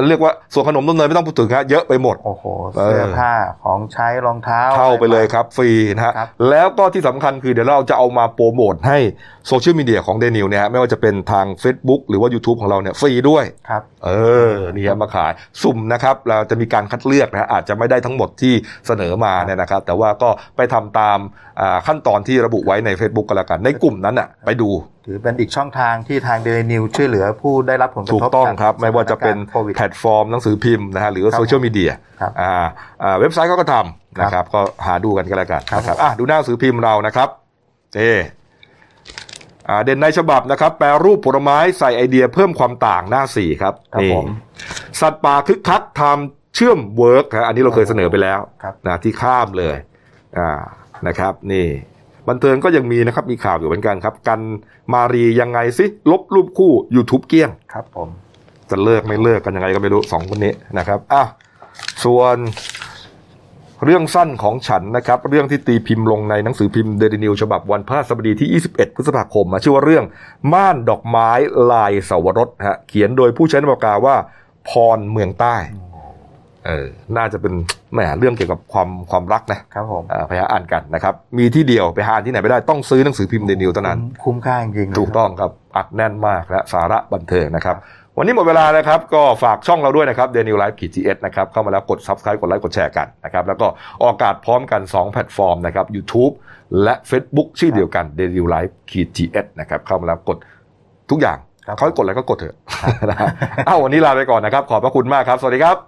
เรียกว่าส่วนขนมนมเนยไม่ต้องพูดถึงฮะเยอะไปหมดโอ้โหเสื้อผ้าของใช้รองเท้าเข้าไปเลยครับฟรีนะฮะแล้วก็ที่สำคัญคือเดี๋ยวเราจะเอามาโปรโมทให้โซเชียลมีเดียของเดนิวเนี่ยไม่ว่าจะเป็นทาง Facebook หรือว่า YouTube ของเราเนี่ยฟรีด้วยครับเออนี่มาขายสุ่มนะครับเราจะมีการคัดเลือกนะอาจจะไม่ได้ทั้งหมดที่เสนอมาเนี่ยนะครับแต่ว่าก็ไปทำตามขั้นตอนที่ระบุไว้ใน Facebook กันแล้วกันในกลุ่มนั้นน่ะไปดูถือเป็นอีกช่องทางที่ทางเดลินิวช่วยเหลือผู้ได้รับผลกระทบถูกต้องครับไม่ว่าจะเป็นแพลตฟอร์มหนังสือพิมพ์นะฮะหรือโซเชียลมีเดียเว็บไซต์เขาก็ทำนะครับก็หาดูกันก็แล้วกันนะครับดูหน้าหนังสือพิมพ์เรานะครับเออ่าเด่นในฉบับนะครับแปรรูปผลไม้ใส่ไอเดียเพิ่มความต่างหน้าสี่ครับครับผมสัตว์ป่าคึกคักทำเชื่อมเวิร์กอันนี้เราเคยเสนอไปแล้วนะที่ข้ามเลยอ่านะครับนี่บันเทิงก็ยังมีนะครับมีข่าวอยู่เหมือนกันครับกันมารียังไงสิลบรูปคู่ YouTube เกี้ยงครับผมจะเลิกไม่เลิกกันยังไงก็ไม่รู้สองคนนี้นะครับอ่ะส่วนเรื่องสั้นของฉันนะครับเรื่องที่ตีพิมพ์ลงในหนังสือพิมพ์ Daily News ฉบับวันพฤหัสบดีที่ยี่สิบเอ็ดพฤษภาคมชื่อว่าเรื่องม่านดอกไม้ลายเสาวรสฮะเขียนโดยผู้ใช้นามปากกาว่าพรเมืองใต้เออน่าจะเป็นแหมเรื่องเกี่ยวกับความความรักนะครับผมพยายามอ่านกันนะครับมีที่เดียวไปหาที่ไหนไม่ได้ต้องซื้อหนังสือพิมพ์เดนิวเท่านั้นคุ้มค่าจริงๆถูกต้องครับอัดแน่นมากและสาระบันเทิงนะครับ วันนี้หมดเวลาแล้วครับก็ฝากช่องเราด้วยนะครับ Delinewlive.gs นะครับเข้ามาแล้วกด Subscribe กดไลค์กดแชร์กันนะครับแล้วก็ออกอากาศพร้อมกันสองแพลตฟอร์มนะครับ YouTube และ Facebook ชื่อเดียวกัน Delinewlive.gs นะครับเข้ามาแล้วกดทุกอย่างเขากดอะไรก็กดเถอะ เอาวันนี้ลาไปก่อนนะครับขอบพระคุณมากครับสวัสดีครับ